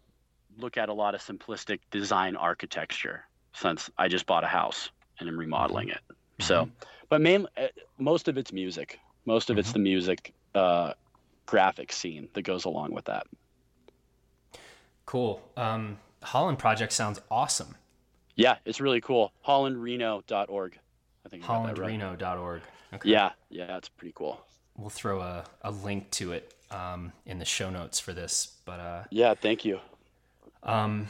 look at a lot of simplistic design architecture since I just bought a house and I'm remodeling it. So, but mainly most of it's music, most of it's the music, uh, graphic scene that goes along with that. Cool. Um, Holland Project sounds awesome. Yeah, it's really cool. Holland Reno dot org. I think Holland Reno dot org. Okay. Yeah. Yeah. That's pretty cool. We'll throw a, a link to it, um, in the show notes for this, but, uh, yeah, thank you. Um,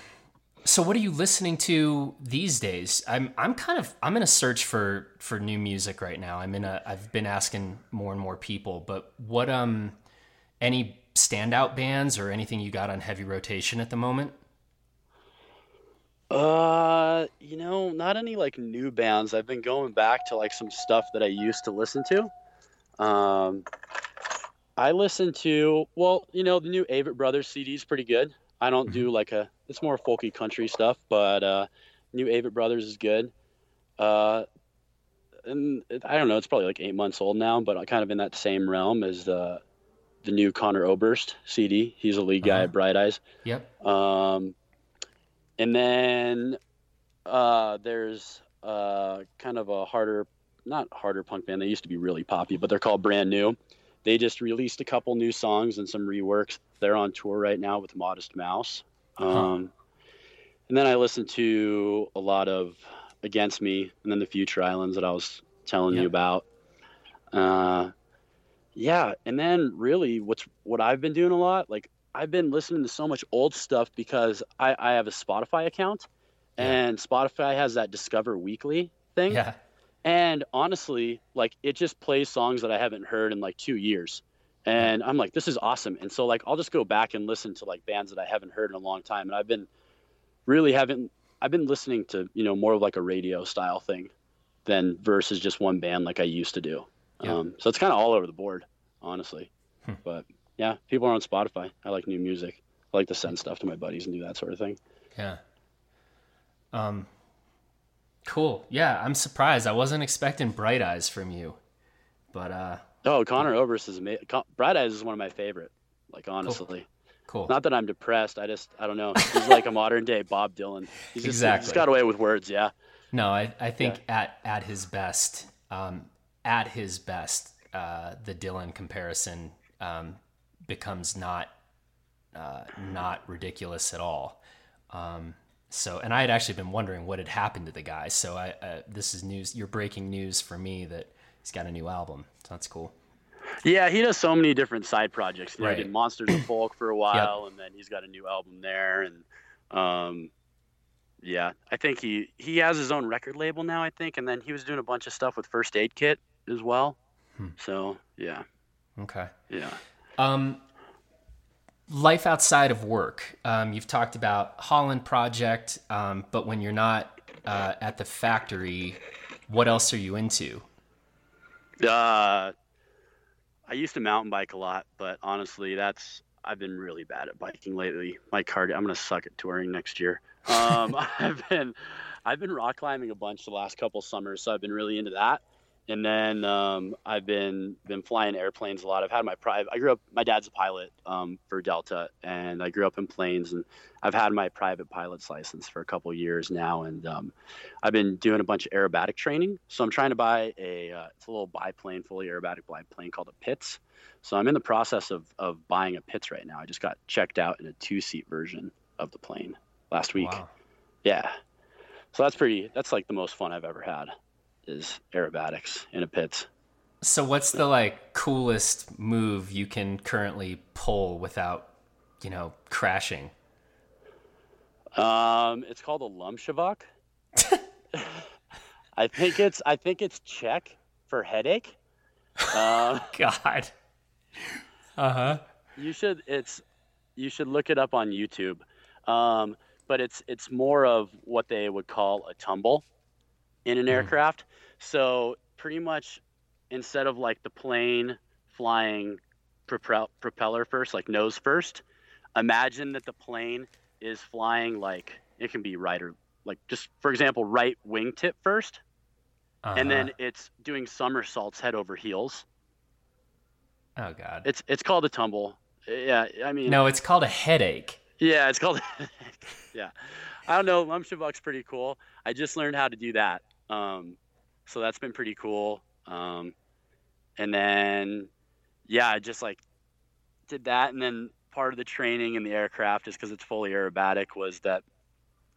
so what are you listening to these days? I'm, I'm kind of, I'm in a search for, for new music right now. I'm in a, I've been asking more and more people, but what, um, any standout bands or anything you got on heavy rotation at the moment? Uh, you know, not any like new bands. I've been going back to like some stuff that I used to listen to. Um, I listen to, well, you know, the new Avett Brothers C D is pretty good. I don't do like a, it's more folky country stuff, but, uh, new Avett Brothers is good. Uh, and it, I don't know, it's probably like eight months old now, but I'm kind of in that same realm as the, the new Connor Oberst C D. He's a lead guy uh-huh. at Bright Eyes. Yep. Um, and then, uh, there's, uh, kind of a harder, not harder punk band. They used to be really poppy, but they're called Brand New. They just released a couple new songs and some reworks. They're on tour right now with Modest Mouse. Uh-huh. Um, and then I listened to a lot of Against Me and then the Future Islands that I was telling yeah. you about. Uh, yeah. And then really what's, what I've been doing a lot, like I've been listening to so much old stuff because I, I have a Spotify account yeah. and Spotify has that Discover Weekly thing. Yeah. And honestly, like it just plays songs that I haven't heard in like two years. And I'm like, this is awesome. And so like, I'll just go back and listen to like bands that I haven't heard in a long time. And I've been really haven't, I've been listening to, you know, more of like a radio style thing than versus just one band like I used to do. Yeah. Um, so it's kind of all over the board, honestly. Hmm. But yeah, people are on Spotify. I like new music. I like to send stuff to my buddies and do that sort of thing. Yeah. Um, Cool. Yeah, I'm surprised. I wasn't expecting Bright Eyes from you, but uh. Oh, Connor Oberst is amazing. Bright Eyes is one of my favorite. Like honestly, cool. cool. Not that I'm depressed. I just I don't know. He's like a modern day Bob Dylan. He's just, exactly. He's got away with words. Yeah. No, I I think yeah. at at his best, um, at his best, uh, the Dylan comparison um, becomes not uh, not ridiculous at all. Um, So, and I had actually been wondering what had happened to the guy. So I, uh, this is news. You're breaking news for me that he's got a new album. So that's cool. Yeah. He does so many different side projects. He right. did Monsters of Folk for a while yep. and then he's got a new album there. And, um, yeah, I think he, he has his own record label now, I think. And then he was doing a bunch of stuff with First Aid Kit as well. Hmm. So yeah. Okay. Yeah. Um, Life outside of work. Um, you've talked about Holland Project, um, but when you're not uh, at the factory, what else are you into? Uh, I used to mountain bike a lot, but honestly, that's I've been really bad at biking lately. My cardio, I'm gonna suck at touring next year. Um, I've been I've been rock climbing a bunch the last couple summers, so I've been really into that. And then um, I've been been flying airplanes a lot. I've had my private. I grew up. My dad's a pilot um, for Delta, and I grew up in planes. And I've had my private pilot's license for a couple of years now. And um, I've been doing a bunch of aerobatic training. So I'm trying to buy a. Uh, it's a little biplane, fully aerobatic biplane called a P I T S. So I'm in the process of of buying a P I T S right now. I just got checked out in a two seat version of the plane last week. Wow. Yeah. So that's pretty. That's like the most fun I've ever had. Is aerobatics in a P I T S. So what's the like coolest move you can currently pull without, you know, crashing? Um, it's called a lumshavak. I think it's, I think it's Czech for headache. Uh, God. Uh-huh. You should, it's, you should look it up on YouTube. Um, but it's it's more of what they would call a tumble in an mm. aircraft. So pretty much instead of like the plane flying propel- propeller first, like nose first, imagine that the plane is flying like it can be right or like just, for example, right wingtip first. Uh-huh. And then it's doing somersaults head over heels. Oh God. It's it's called a tumble. Yeah, I mean. No, it's called a headache. Yeah, it's called. Yeah, I don't know. Lumshabuk's pretty cool. I just learned how to do that, um, so that's been pretty cool. Um, and then, yeah, I just like did that. And then part of the training in the aircraft is because it's fully aerobatic was that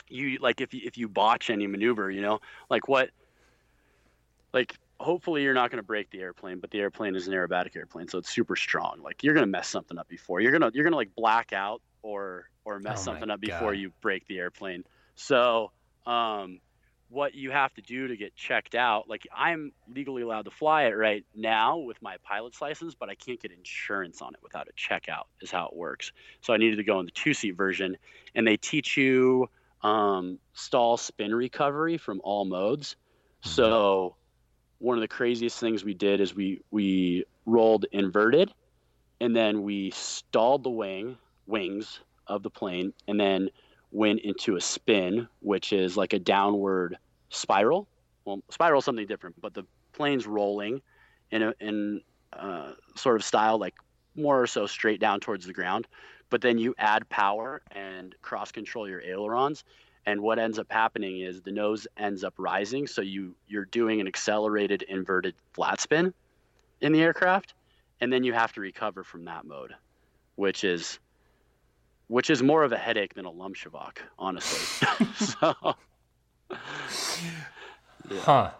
you like if you, if you botch any maneuver, you know, like what, like. Hopefully you're not going to break the airplane, but the airplane is an aerobatic airplane, so it's super strong. Like you're going to mess something up before you're going to you're going to like black out or or mess oh something up God. Before you break the airplane. So um, what you have to do to get checked out, like I'm legally allowed to fly it right now with my pilot's license, but I can't get insurance on it without a checkout is how it works. So I needed to go in the two-seat version, and they teach you um, stall spin recovery from all modes. So one of the craziest things we did is we, we rolled inverted, and then we stalled the wing wings of the plane, and then went into a spin, which is like a downward spiral. Well, spiral is something different, but the plane's rolling in a in uh, sort of style, like more or so straight down towards the ground. But then you add power and cross control your ailerons. And what ends up happening is the nose ends up rising. So you, you're doing an accelerated inverted flat spin in the aircraft. And then you have to recover from that mode, which is which is more of a headache than a Lumshabuk, honestly. so, yeah. Huh.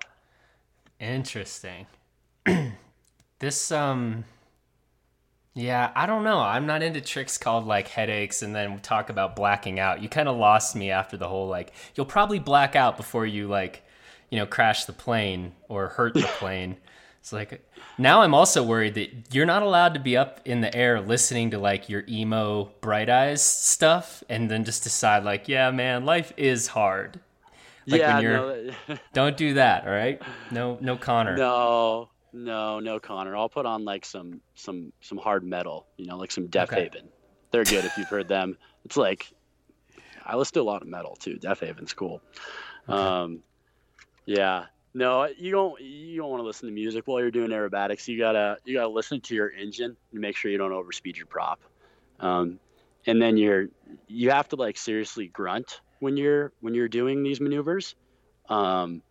Interesting. This, um, yeah, I don't know. I'm not into tricks called like headaches and then talk about blacking out. You kind of lost me after the whole like, you'll probably black out before you like, you know, crash the plane or hurt the plane. It's like, now I'm also worried that you're not allowed to be up in the air listening to like your emo Bright Eyes stuff and then just decide like, yeah, man, life is hard. Like yeah, when you're, no. Don't do that, all right? No, no Connor. No. No, no, Connor. I'll put on like some some some hard metal, you know, like some Def okay. Haven. They're good if you've heard them. It's like I listen to a lot of metal too. Def Haven's cool. Okay. Um, yeah. No, you don't you don't want to listen to music while you're doing aerobatics. You gotta you gotta listen to your engine and make sure you don't overspeed your prop. Um, and then you're you have to like seriously grunt when you're when you're doing these maneuvers. Um,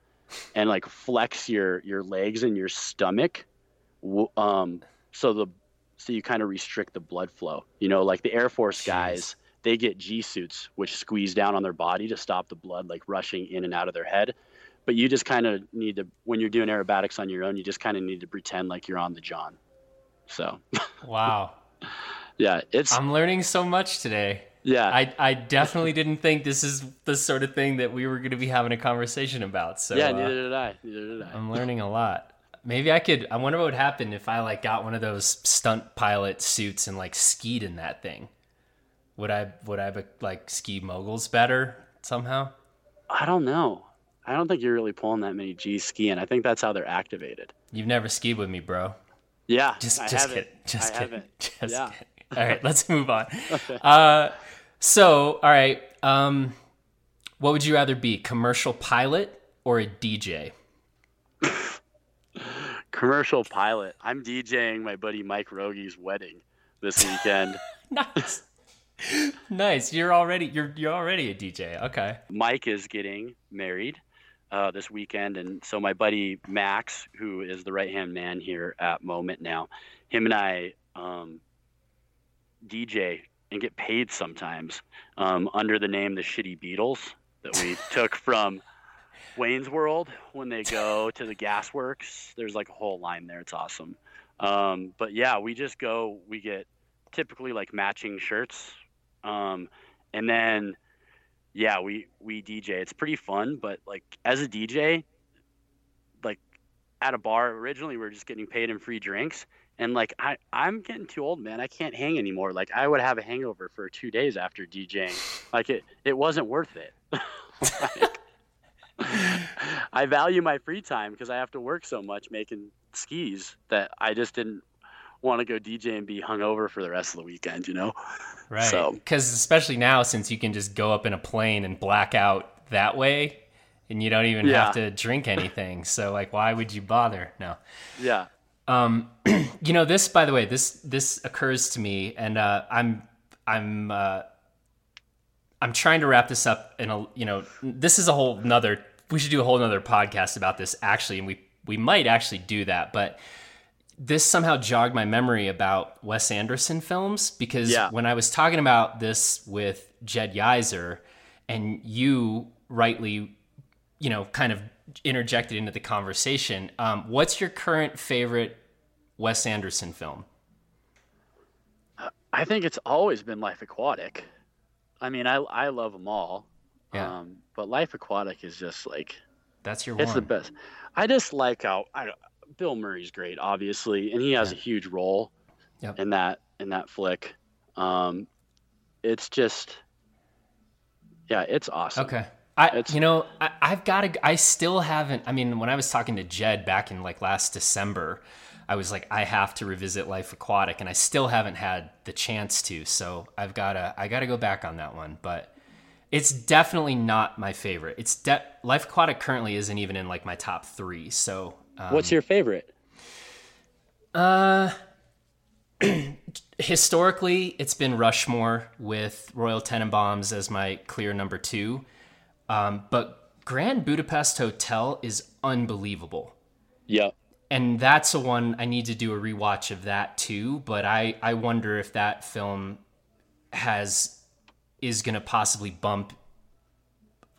and like flex your, your legs and your stomach. Um, so the, so you kind of restrict the blood flow, you know, like the Air Force Jeez. guys, they get G suits, which squeeze down on their body to stop the blood, like rushing in and out of their head. But you just kind of need to, when you're doing aerobatics on your own, you just kind of need to pretend like you're on the John. So, wow. yeah. It's, I'm learning so much today. Yeah, I, I definitely didn't think this is the sort of thing that we were going to be having a conversation about. So yeah, neither uh, did I. Neither did I. I'm learning a lot. Maybe I could. I wonder what would happen if I like got one of those stunt pilot suits and like skied in that thing. Would I? Would I be, like ski moguls better somehow? I don't know. I don't think you're really pulling that many G's skiing. I think that's how they're activated. You've never skied with me, bro. Yeah, just I just kidding. Just I kidding. Haven't. Just yeah. kidding. All right, let's move on. Uh, so, all right, um, what would you rather be, commercial pilot or a D J? Commercial pilot. I'm DJing my buddy Mike Rogie's wedding this weekend. Nice, nice. You're already you're you're already a D J. Okay. Mike is getting married uh, this weekend, and so my buddy Max, who is the right hand man here at Moment now, him and I. Um, D J and get paid sometimes um, under the name the Shitty Beatles that we took from Wayne's World when they go to the gasworks. There's like a whole line there. It's awesome. Um, but yeah, we just go, we get typically like matching shirts. Um, and then, yeah, we, we D J. It's pretty fun, but like as a D J, like at a bar, originally we were just getting paid in free drinks. And like, I, I'm getting too old, man. I can't hang anymore. Like, I would have a hangover for two days after DJing. Like, it, it wasn't worth it. Like, I value my free time because I have to work so much making skis that I just didn't want to go D J and be hungover for the rest of the weekend, you know? Right. So, because especially now, since you can just go up in a plane and black out that way, and you don't even yeah. have to drink anything. So, like, why would you bother? No. Yeah. Um, you know, this, by the way, this, this occurs to me, and, uh, I'm, I'm, uh, I'm trying to wrap this up in a, you know, this is a whole nother, we should do a whole nother podcast about this actually. And we, we might actually do that, but this somehow jogged my memory about Wes Anderson films, because yeah. when I was talking about this with Jed Yeiser, and you rightly, you know, kind of interjected into the conversation, um, what's your current favorite Wes Anderson film? I think it's always been Life Aquatic. I mean, I I love them all, yeah. um, but Life Aquatic is just like, that's your one. It's the best. I just like how I, Bill Murray's great, obviously, and he has yeah. a huge role yep. in that in that flick. Um, it's just, yeah, it's awesome. Okay. I, you know, I, I've got to, I still haven't, I mean, when I was talking to Jed back in like last December, I was like, I have to revisit Life Aquatic, and I still haven't had the chance to, so I've got to, I got to go back on that one, but it's definitely not my favorite. It's de- Life Aquatic currently isn't even in like my top three, so. Um, What's your favorite? Uh, historically, it's been Rushmore with Royal Tenenbaums as my clear number two. Um, but Grand Budapest Hotel is unbelievable. Yeah. And that's a one I need to do a rewatch of that too. But I, I wonder if that film has, is going to possibly bump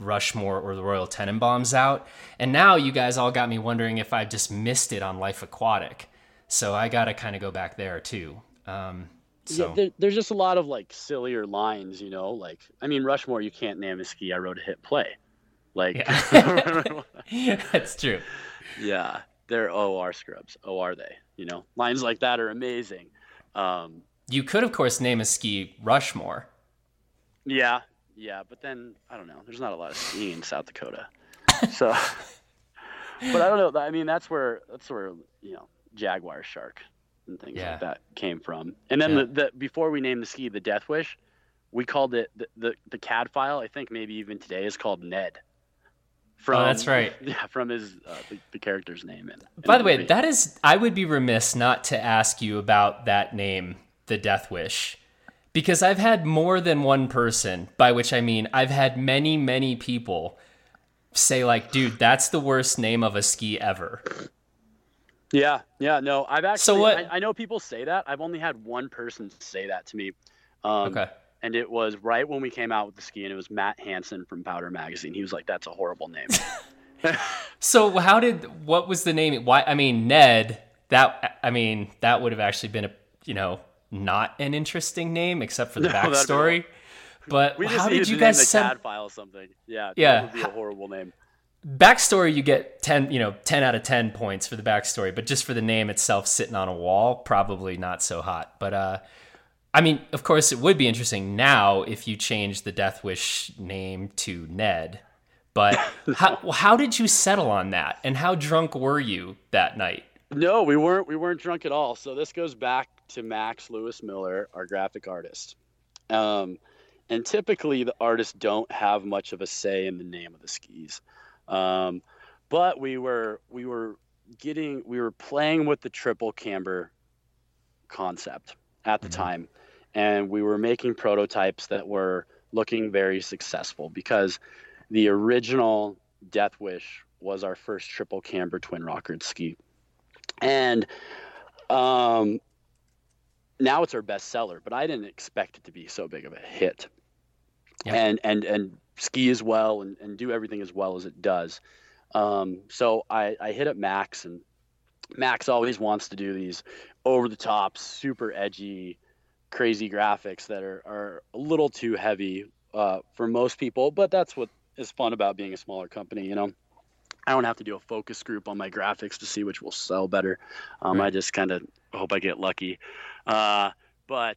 Rushmore or the Royal Tenenbaums out. And now you guys all got me wondering if I just missed it on Life Aquatic. So I got to kind of go back there too. Um, So. Yeah, there, there's just a lot of like sillier lines, you know, like, I mean, Rushmore, you can't name a ski I rode a hit play. Like, yeah. That's true. Yeah. They're O R scrubs. Oh, are they? You know, lines like that are amazing. Um, you could, of course, name a ski Rushmore. Yeah. Yeah. But then, I don't know. There's not a lot of skiing in South Dakota. So, but I don't know. I mean, that's where, that's where, you know, Jaguar Shark and things yeah. like that came from. And then yeah. the, the before we named the ski the Death Wish, we called it the, the the C A D file, I think maybe even today, is called Ned. From, oh, that's right. Yeah, from his uh, the, the character's name. In, in By the way, movie. That is, I would be remiss not to ask you about that name, the Death Wish, because I've had more than one person, by which I mean I've had many, many people say like, dude, that's the worst name of a ski ever. Yeah, yeah, no, I've actually, so what, I, I know people say that. I've only had one person say that to me. Um, okay. And it was right when we came out with the ski, and it was Matt Hansen from Powder Magazine. He was like, that's a horrible name. So how did, what was the name? Why, I mean, Ned, that, I mean, that would have actually been a, you know, not an interesting name except for the no, backstory. But we just how did you guys the send? C A D file something. Yeah, yeah. That would be a horrible name. Backstory, you get ten, you know, ten out of ten points for the backstory, but just for the name itself sitting on a wall, probably not so hot. But uh, I mean, of course, it would be interesting now if you changed the Death Wish name to Ned. But how how did you settle on that? And how drunk were you that night? No, we weren't. We weren't drunk at all. So this goes back to Max Louis-Miller, our graphic artist. Um, and typically, the artists don't have much of a say in the name of the skis. Um, but we were, we were getting, we were playing with the triple camber concept at the mm-hmm. time. And we were making prototypes that were looking very successful, because the original Death Wish was our first triple camber twin rockered ski. And, um, now it's our best seller, but I didn't expect it to be so big of a hit. Yeah. And, and, and, ski as well and, and do everything as well as it does. Um, so I, I hit up Max, and Max always wants to do these over the top, super edgy, crazy graphics that are, are a little too heavy uh, for most people, but that's what is fun about being a smaller company, you know? I don't have to do a focus group on my graphics to see which will sell better. Um, right. I just kind of hope I get lucky. Uh, but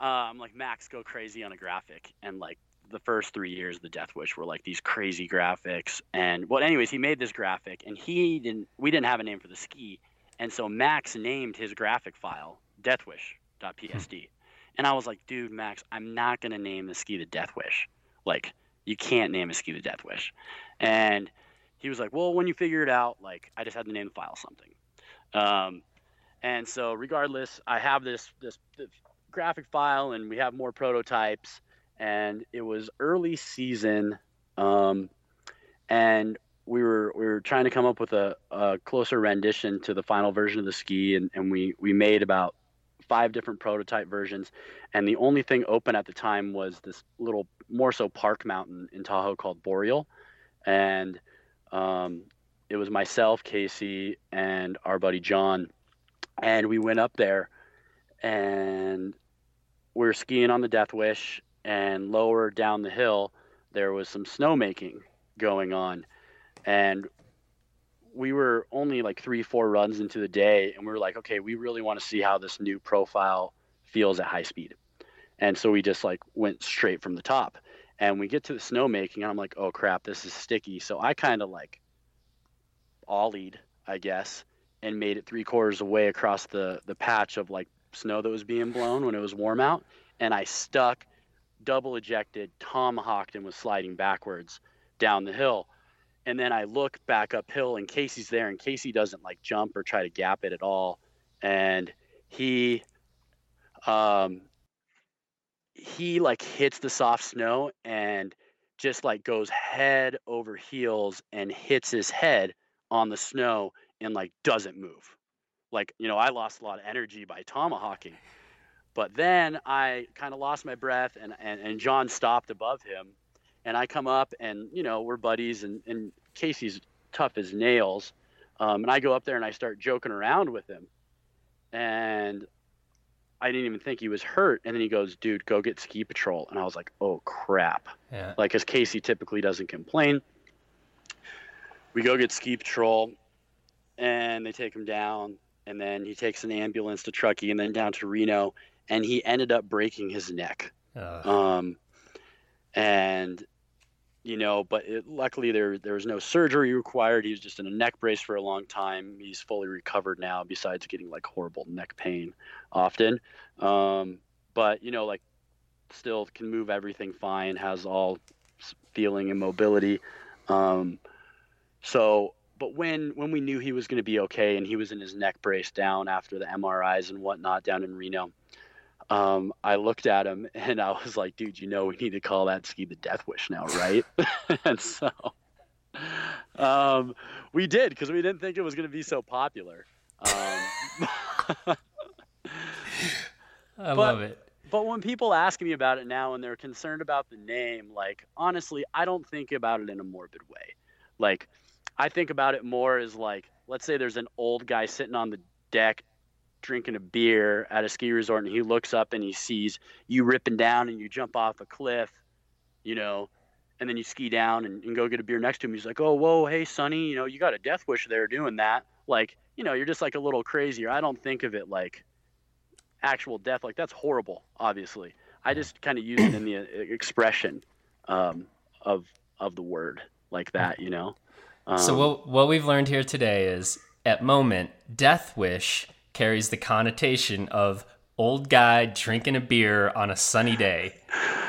uh, I'm like, Max, go crazy on a graphic. And like the first three years of the Death Wish were like these crazy graphics. And well, anyways, he made this graphic, and he didn't. We didn't have a name for the ski, and so Max named his graphic file deathwish dot P S D. And I was like, dude, Max, I'm not gonna name the ski the Death Wish. Like, you can't name a ski the Death Wish. And he was like, well, when you figure it out, like, I just had to name the file something. Um, and so regardless, I have this, this this graphic file, and we have more prototypes. And it was early season, um, and we were we were trying to come up with a, a closer rendition to the final version of the ski. And, and we, we made about five different prototype versions. And the only thing open at the time was this little more so park mountain in Tahoe called Boreal. And Um, it was myself, Casey, and our buddy John, and we went up there, and we were skiing on the Death Wish, and lower down the hill, there was some snowmaking going on, and we were only like three, four runs into the day, and we were like, okay, we really want to see how this new profile feels at high speed, and so we just like went straight from the top. And we get to the snowmaking, and I'm like, oh, crap, this is sticky. So I kind of, like, ollied, I guess, and made it three-quarters of the way across the, the patch of, like, snow that was being blown when it was warm out. And I stuck, double-ejected, tomahawked, and was sliding backwards down the hill. And then I look back uphill, and Casey's there, and Casey doesn't, like, jump or try to gap it at all. And he – um. he like hits the soft snow and just like goes head over heels and hits his head on the snow and like doesn't move. Like, you know, I lost a lot of energy by tomahawking, but then I kind of lost my breath, and, and, and John stopped above him, and I come up, and, you know, we're buddies, and, and Casey's tough as nails. Um, and I go up there and I start joking around with him, and I didn't even think he was hurt. And then he goes, dude, go get ski patrol. And I was like, oh, crap. Yeah. Like, because Casey typically doesn't complain. We go get ski patrol, and they take him down. And then he takes an ambulance to Truckee and then down to Reno. And he ended up breaking his neck. Uh. Um, and, you know, but it, luckily there, there was no surgery required. He was just in a neck brace for a long time. He's fully recovered now, besides getting like horrible neck pain often. Um, but, you know, like still can move everything fine, has all feeling and mobility. Um, so, but when, when we knew he was going to be okay, and he was in his neck brace down after the M R Is and whatnot down in Reno, Um, I looked at him and I was like, dude, you know, we need to call that ski the Death Wish now, right? And so um, we did, because we didn't think it was going to be so popular. Um, I but, love it. But when people ask me about it now and they're concerned about the name, like, honestly, I don't think about it in a morbid way. Like, I think about it more as like, let's say there's an old guy sitting on the deck drinking a beer at a ski resort, and he looks up and he sees you ripping down and you jump off a cliff, you know, and then you ski down and, and go get a beer next to him. He's like, oh, whoa, hey, Sonny, you know, you got a death wish there doing that. Like, you know, you're just like a little crazier. I don't think of it like actual death. Like, that's horrible, obviously. I just kind of use it in the expression um, of of the word like that, you know. Um, so what what we've learned here today is, at Moment, Death Wish carries the connotation of old guy drinking a beer on a sunny day.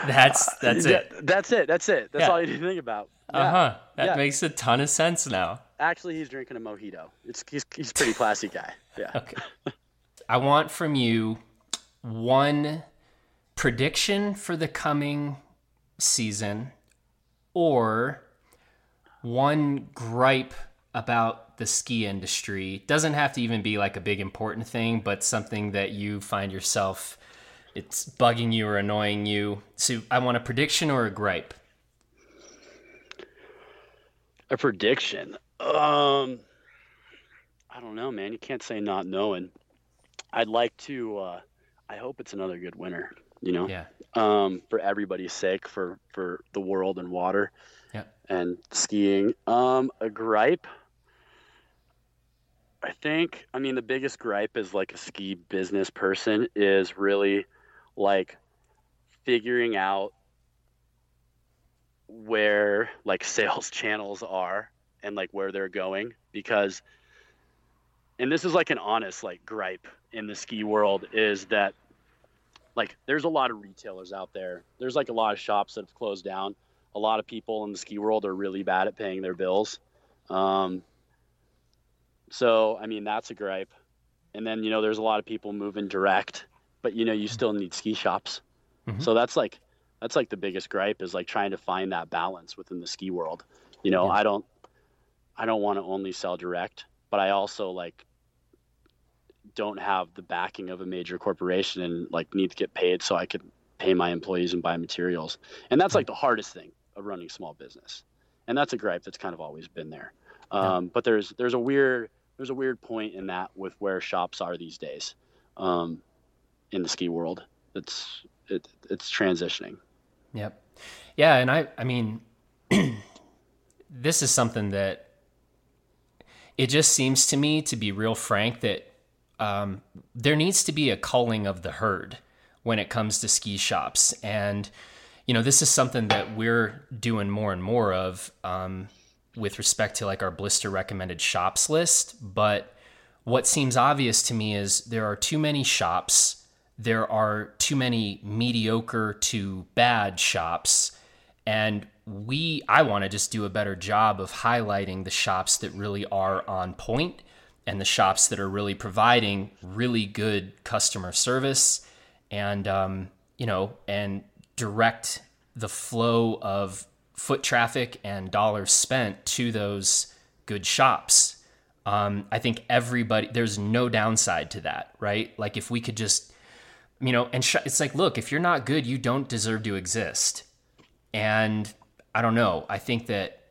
That's that's it. That's it. That's it. That's yeah. all you need to think about. Yeah. Uh-huh. That yeah. makes a ton of sense now. Actually, he's drinking a mojito. It's he's he's a pretty classy guy. Yeah. Okay. I want from you one prediction for the coming season, or one gripe about the ski industry. Doesn't have to even be like a big important thing, but something that you find yourself, it's bugging you or annoying you. So I want a prediction or a gripe. A prediction. Um, I don't know, man. You can't say not knowing. I'd like to, uh, I hope it's another good winter. you know, yeah. um, for everybody's sake, for, for the world and water yeah. and skiing. Um, a gripe. I think, I mean, the biggest gripe is like a ski business person is really like figuring out where like sales channels are and like where they're going, because, and this is like an honest like gripe in the ski world, is that like there's a lot of retailers out there. There's like a lot of shops that have closed down. A lot of people in the ski world are really bad at paying their bills. Um, So, I mean, that's a gripe. And then, you know, there's a lot of people moving direct, but, you know, you still need ski shops. Mm-hmm. So that's like, that's like the biggest gripe is like trying to find that balance within the ski world. You know, yeah. I don't, I don't want to only sell direct, but I also like don't have the backing of a major corporation and like need to get paid so I could pay my employees and buy materials. And that's like the hardest thing of running a small business. And that's a gripe that's kind of always been there. Um, yeah. But there's, there's a weird, there's a weird point in that with where shops are these days, um, in the ski world. It's, it, it's transitioning. Yep. Yeah. And I, I mean, this is something that it just seems to me to be real frank that, um, there needs to be a culling of the herd when it comes to ski shops. And, you know, this is something that we're doing more and more of, um, with respect to like our Blister recommended shops list. But what seems obvious to me is there are too many shops. There are too many mediocre to bad shops. And we, I want to just do a better job of highlighting the shops that really are on point and the shops that are really providing really good customer service and, um, you know, and direct the flow of foot traffic and dollars spent to those good shops. Um, I think everybody, there's no downside to that, right? Like if we could just, you know, and sh- it's like, look, if you're not good, you don't deserve to exist. And I don't know. I think that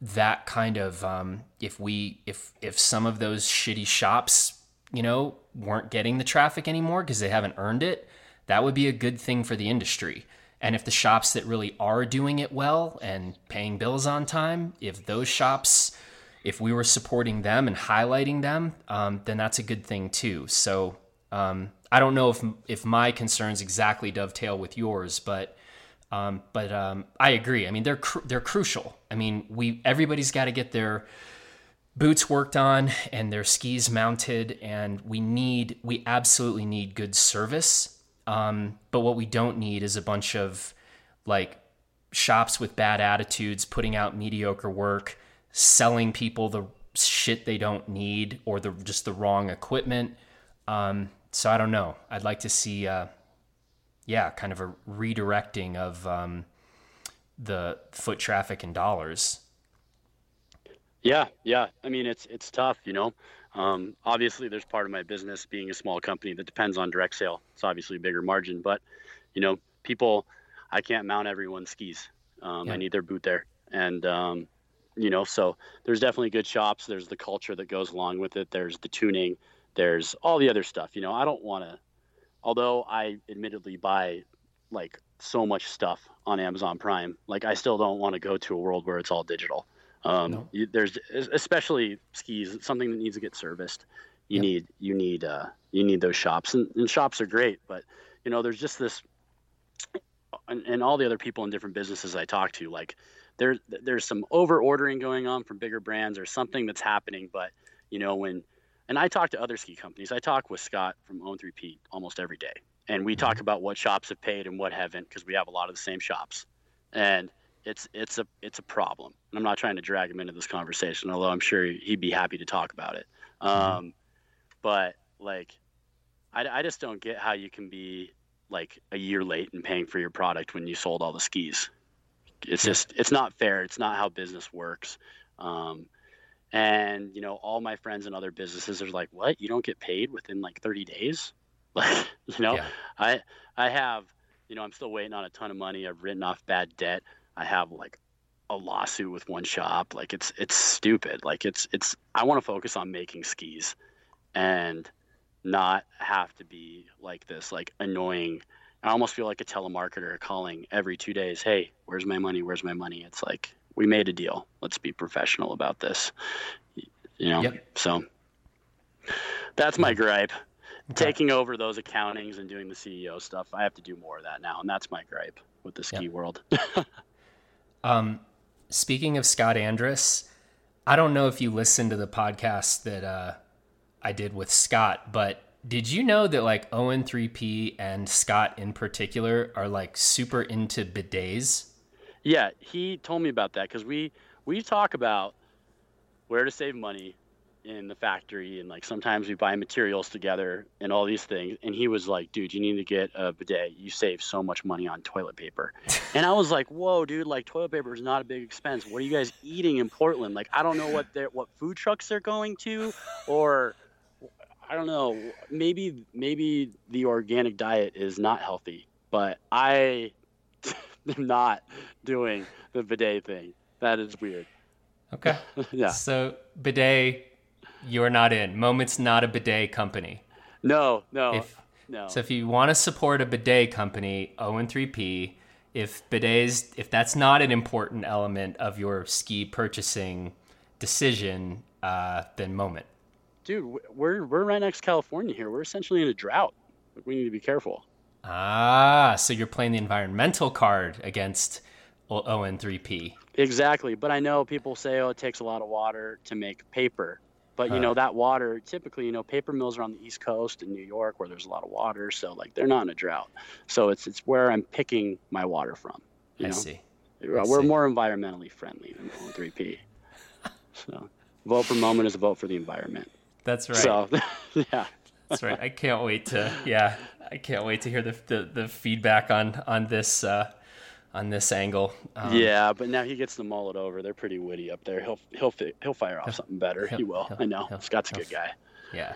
that kind of, um, if we, if, if some of those shitty shops, you know, weren't getting the traffic anymore because they haven't earned it, that would be a good thing for the industry. And if the shops that really are doing it well and paying bills on time, if those shops, if we were supporting them and highlighting them, um, then that's a good thing too. So um, I don't know if if my concerns exactly dovetail with yours, but um, but um, I agree. I mean, they're cr- they're crucial. I mean, we everybody's got to get their boots worked on and their skis mounted, and we need we absolutely need good service. Um, but what we don't need is a bunch of like shops with bad attitudes, putting out mediocre work, selling people the shit they don't need or the, just the wrong equipment. Um, so I don't know. I'd like to see, uh, yeah, kind of a redirecting of, um, the foot traffic and dollars. Yeah. Yeah. I mean, it's, it's tough, you know? Um, obviously there's part of my business being a small company that depends on direct sale. It's obviously a bigger margin, but you know, people, I can't mount everyone's skis. Um, yeah. I need their boot there. And, um, you know, so there's definitely good shops. There's the culture that goes along with it. There's the tuning, there's all the other stuff. You know, I don't want to, although I admittedly buy like so much stuff on Amazon Prime, like I still don't want to go to a world where it's all digital. Um, no. you, there's especially skis, something that needs to get serviced. You yep. need, you need, uh, you need those shops and, and shops are great, but you know, there's just this and, and all the other people in different businesses I talk to, like there, there's some over ordering going on from bigger brands or something that's happening. But you know, when, and I talk to other ski companies, I talk with Scott from O three P almost every day. And we mm-hmm. talk about what shops have paid and what haven't, cause we have a lot of the same shops. And It's it's a it's a problem, and I'm not trying to drag him into this conversation, although I'm sure he'd be happy to talk about it. Um, but like, I, I just don't get how you can be like a year late in paying for your product when you sold all the skis. It's just it's not fair. It's not how business works. Um, and you know, all my friends in other businesses are like, "What? You don't get paid within like thirty days?" Like, you know, yeah. I I have, you know, I'm still waiting on a ton of money. I've written off bad debt. I have like a lawsuit with one shop. Like it's, it's stupid. Like it's, it's, I want to focus on making skis and not have to be like this, like annoying I almost feel like a telemarketer calling every two days, hey, where's my money? Where's my money? It's like, we made a deal. Let's be professional about this. You know, yep. So that's my gripe. Okay. Taking over those accountings and doing the C E O stuff. I have to do more of that now. And that's my gripe with the ski yep. world. um, speaking of Scott Andrus, I don't know if you listened to the podcast that uh, I did with Scott, but did you know that like Owen three P and Scott in particular are like super into bidets? Yeah, he told me about that because we, we talk about where to save money in the factory and like sometimes we buy materials together and all these things. And he was like, dude, you need to get a bidet. You save so much money on toilet paper. And I was like, whoa, dude, like toilet paper is not a big expense. What are you guys eating in Portland? Like, I don't know what they're, what food trucks they're going to, or I don't know, maybe maybe the organic diet is not healthy, but I am not doing the bidet thing. That is weird. Okay. Yeah. So bidet, you're not in. Moment's not a bidet company. No, no, if, no. So if you want to support a bidet company, Owen three P, if bidets, if that's not an important element of your ski purchasing decision, uh, then Moment. Dude, we're we're right next to California here. We're essentially in a drought. We need to be careful. Ah, so you're playing the environmental card against Owen three P. Exactly. But I know people say, oh, it takes a lot of water to make paper. But, you uh, know, that water, typically, you know, paper mills are on the East Coast in New York where there's a lot of water. So, like, they're not in a drought. So it's it's where I'm picking my water from. You I know? see. We're, we're see. more environmentally friendly than Owen three P. So vote for Moment is a vote for the environment. That's right. So, yeah, that's right. I can't wait to, yeah, I can't wait to hear the the, the feedback on on this uh, on this angle. Um, yeah, but now he gets the mullet over. They're pretty witty up there. He'll he'll he'll fire off something better. He will. I know. Scott's a good guy. Yeah.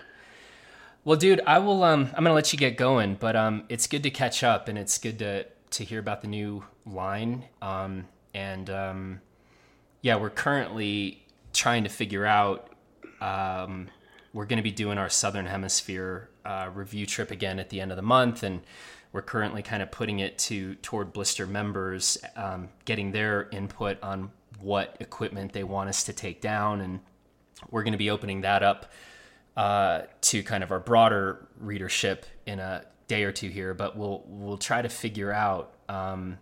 Well, dude, I will. Um, I'm gonna let you get going, but um, it's good to catch up, and it's good to to hear about the new line. Um, and um, yeah, we're currently trying to figure out um. We're going to be doing our Southern Hemisphere uh, review trip again at the end of the month, and we're currently kind of putting it to toward Blister members, um, getting their input on what equipment they want us to take down, and we're going to be opening that up uh, to kind of our broader readership in a day or two here. But we'll we'll try to figure out. Um,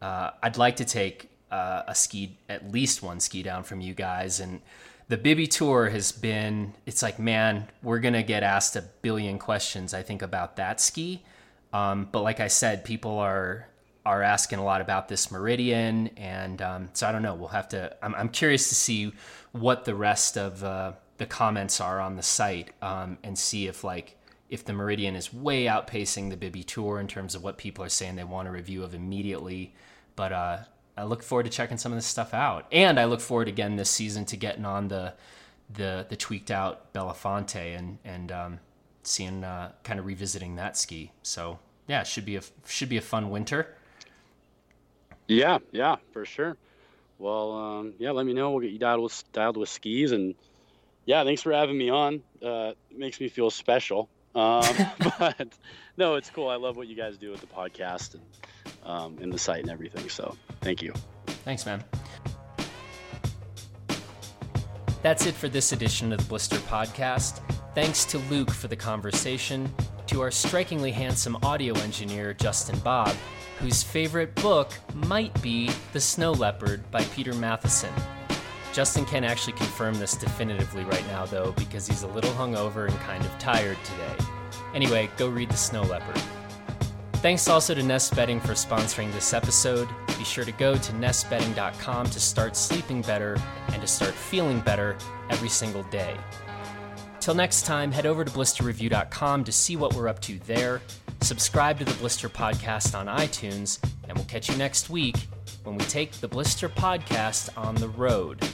uh, I'd like to take uh, a ski, at least one ski down from you guys, and. The Bibby Tour has been, it's like, man, we're going to get asked a billion questions, I think, about that ski. Um, but like I said, people are are asking a lot about this Meridian. And um, so I don't know, we'll have to, I'm, I'm curious to see what the rest of uh, the comments are on the site um, and see if like, if the Meridian is way outpacing the Bibby Tour in terms of what people are saying they want a review of immediately. But, uh, I look forward to checking some of this stuff out, and I look forward again this season to getting on the the, the tweaked out Belafonte and and um, seeing uh, kind of revisiting that ski. So yeah, it should be a should be a fun winter. Yeah, yeah, for sure. Well, um, yeah, let me know. We'll get you dialed with dialed with skis, and yeah, thanks for having me on. Uh, it makes me feel special. Um, but no, it's cool. I love what you guys do with the podcast and. Um, in the site and everything. So thank you. Thanks, man. That's it for this edition of the Blister Podcast. Thanks to Luke for the conversation, to our strikingly handsome audio engineer, Justin Bob, whose favorite book might be The Snow Leopard by Peter Matheson. Justin can't actually confirm this definitively right now, though, because he's a little hungover and kind of tired today. Anyway, go read The Snow Leopard. Thanks also to Nest Bedding for sponsoring this episode. Be sure to go to nest bedding dot com to start sleeping better and to start feeling better every single day. Till next time, head over to blister review dot com to see what we're up to there. Subscribe to the Blister Podcast on iTunes, and we'll catch you next week when we take the Blister Podcast on the road.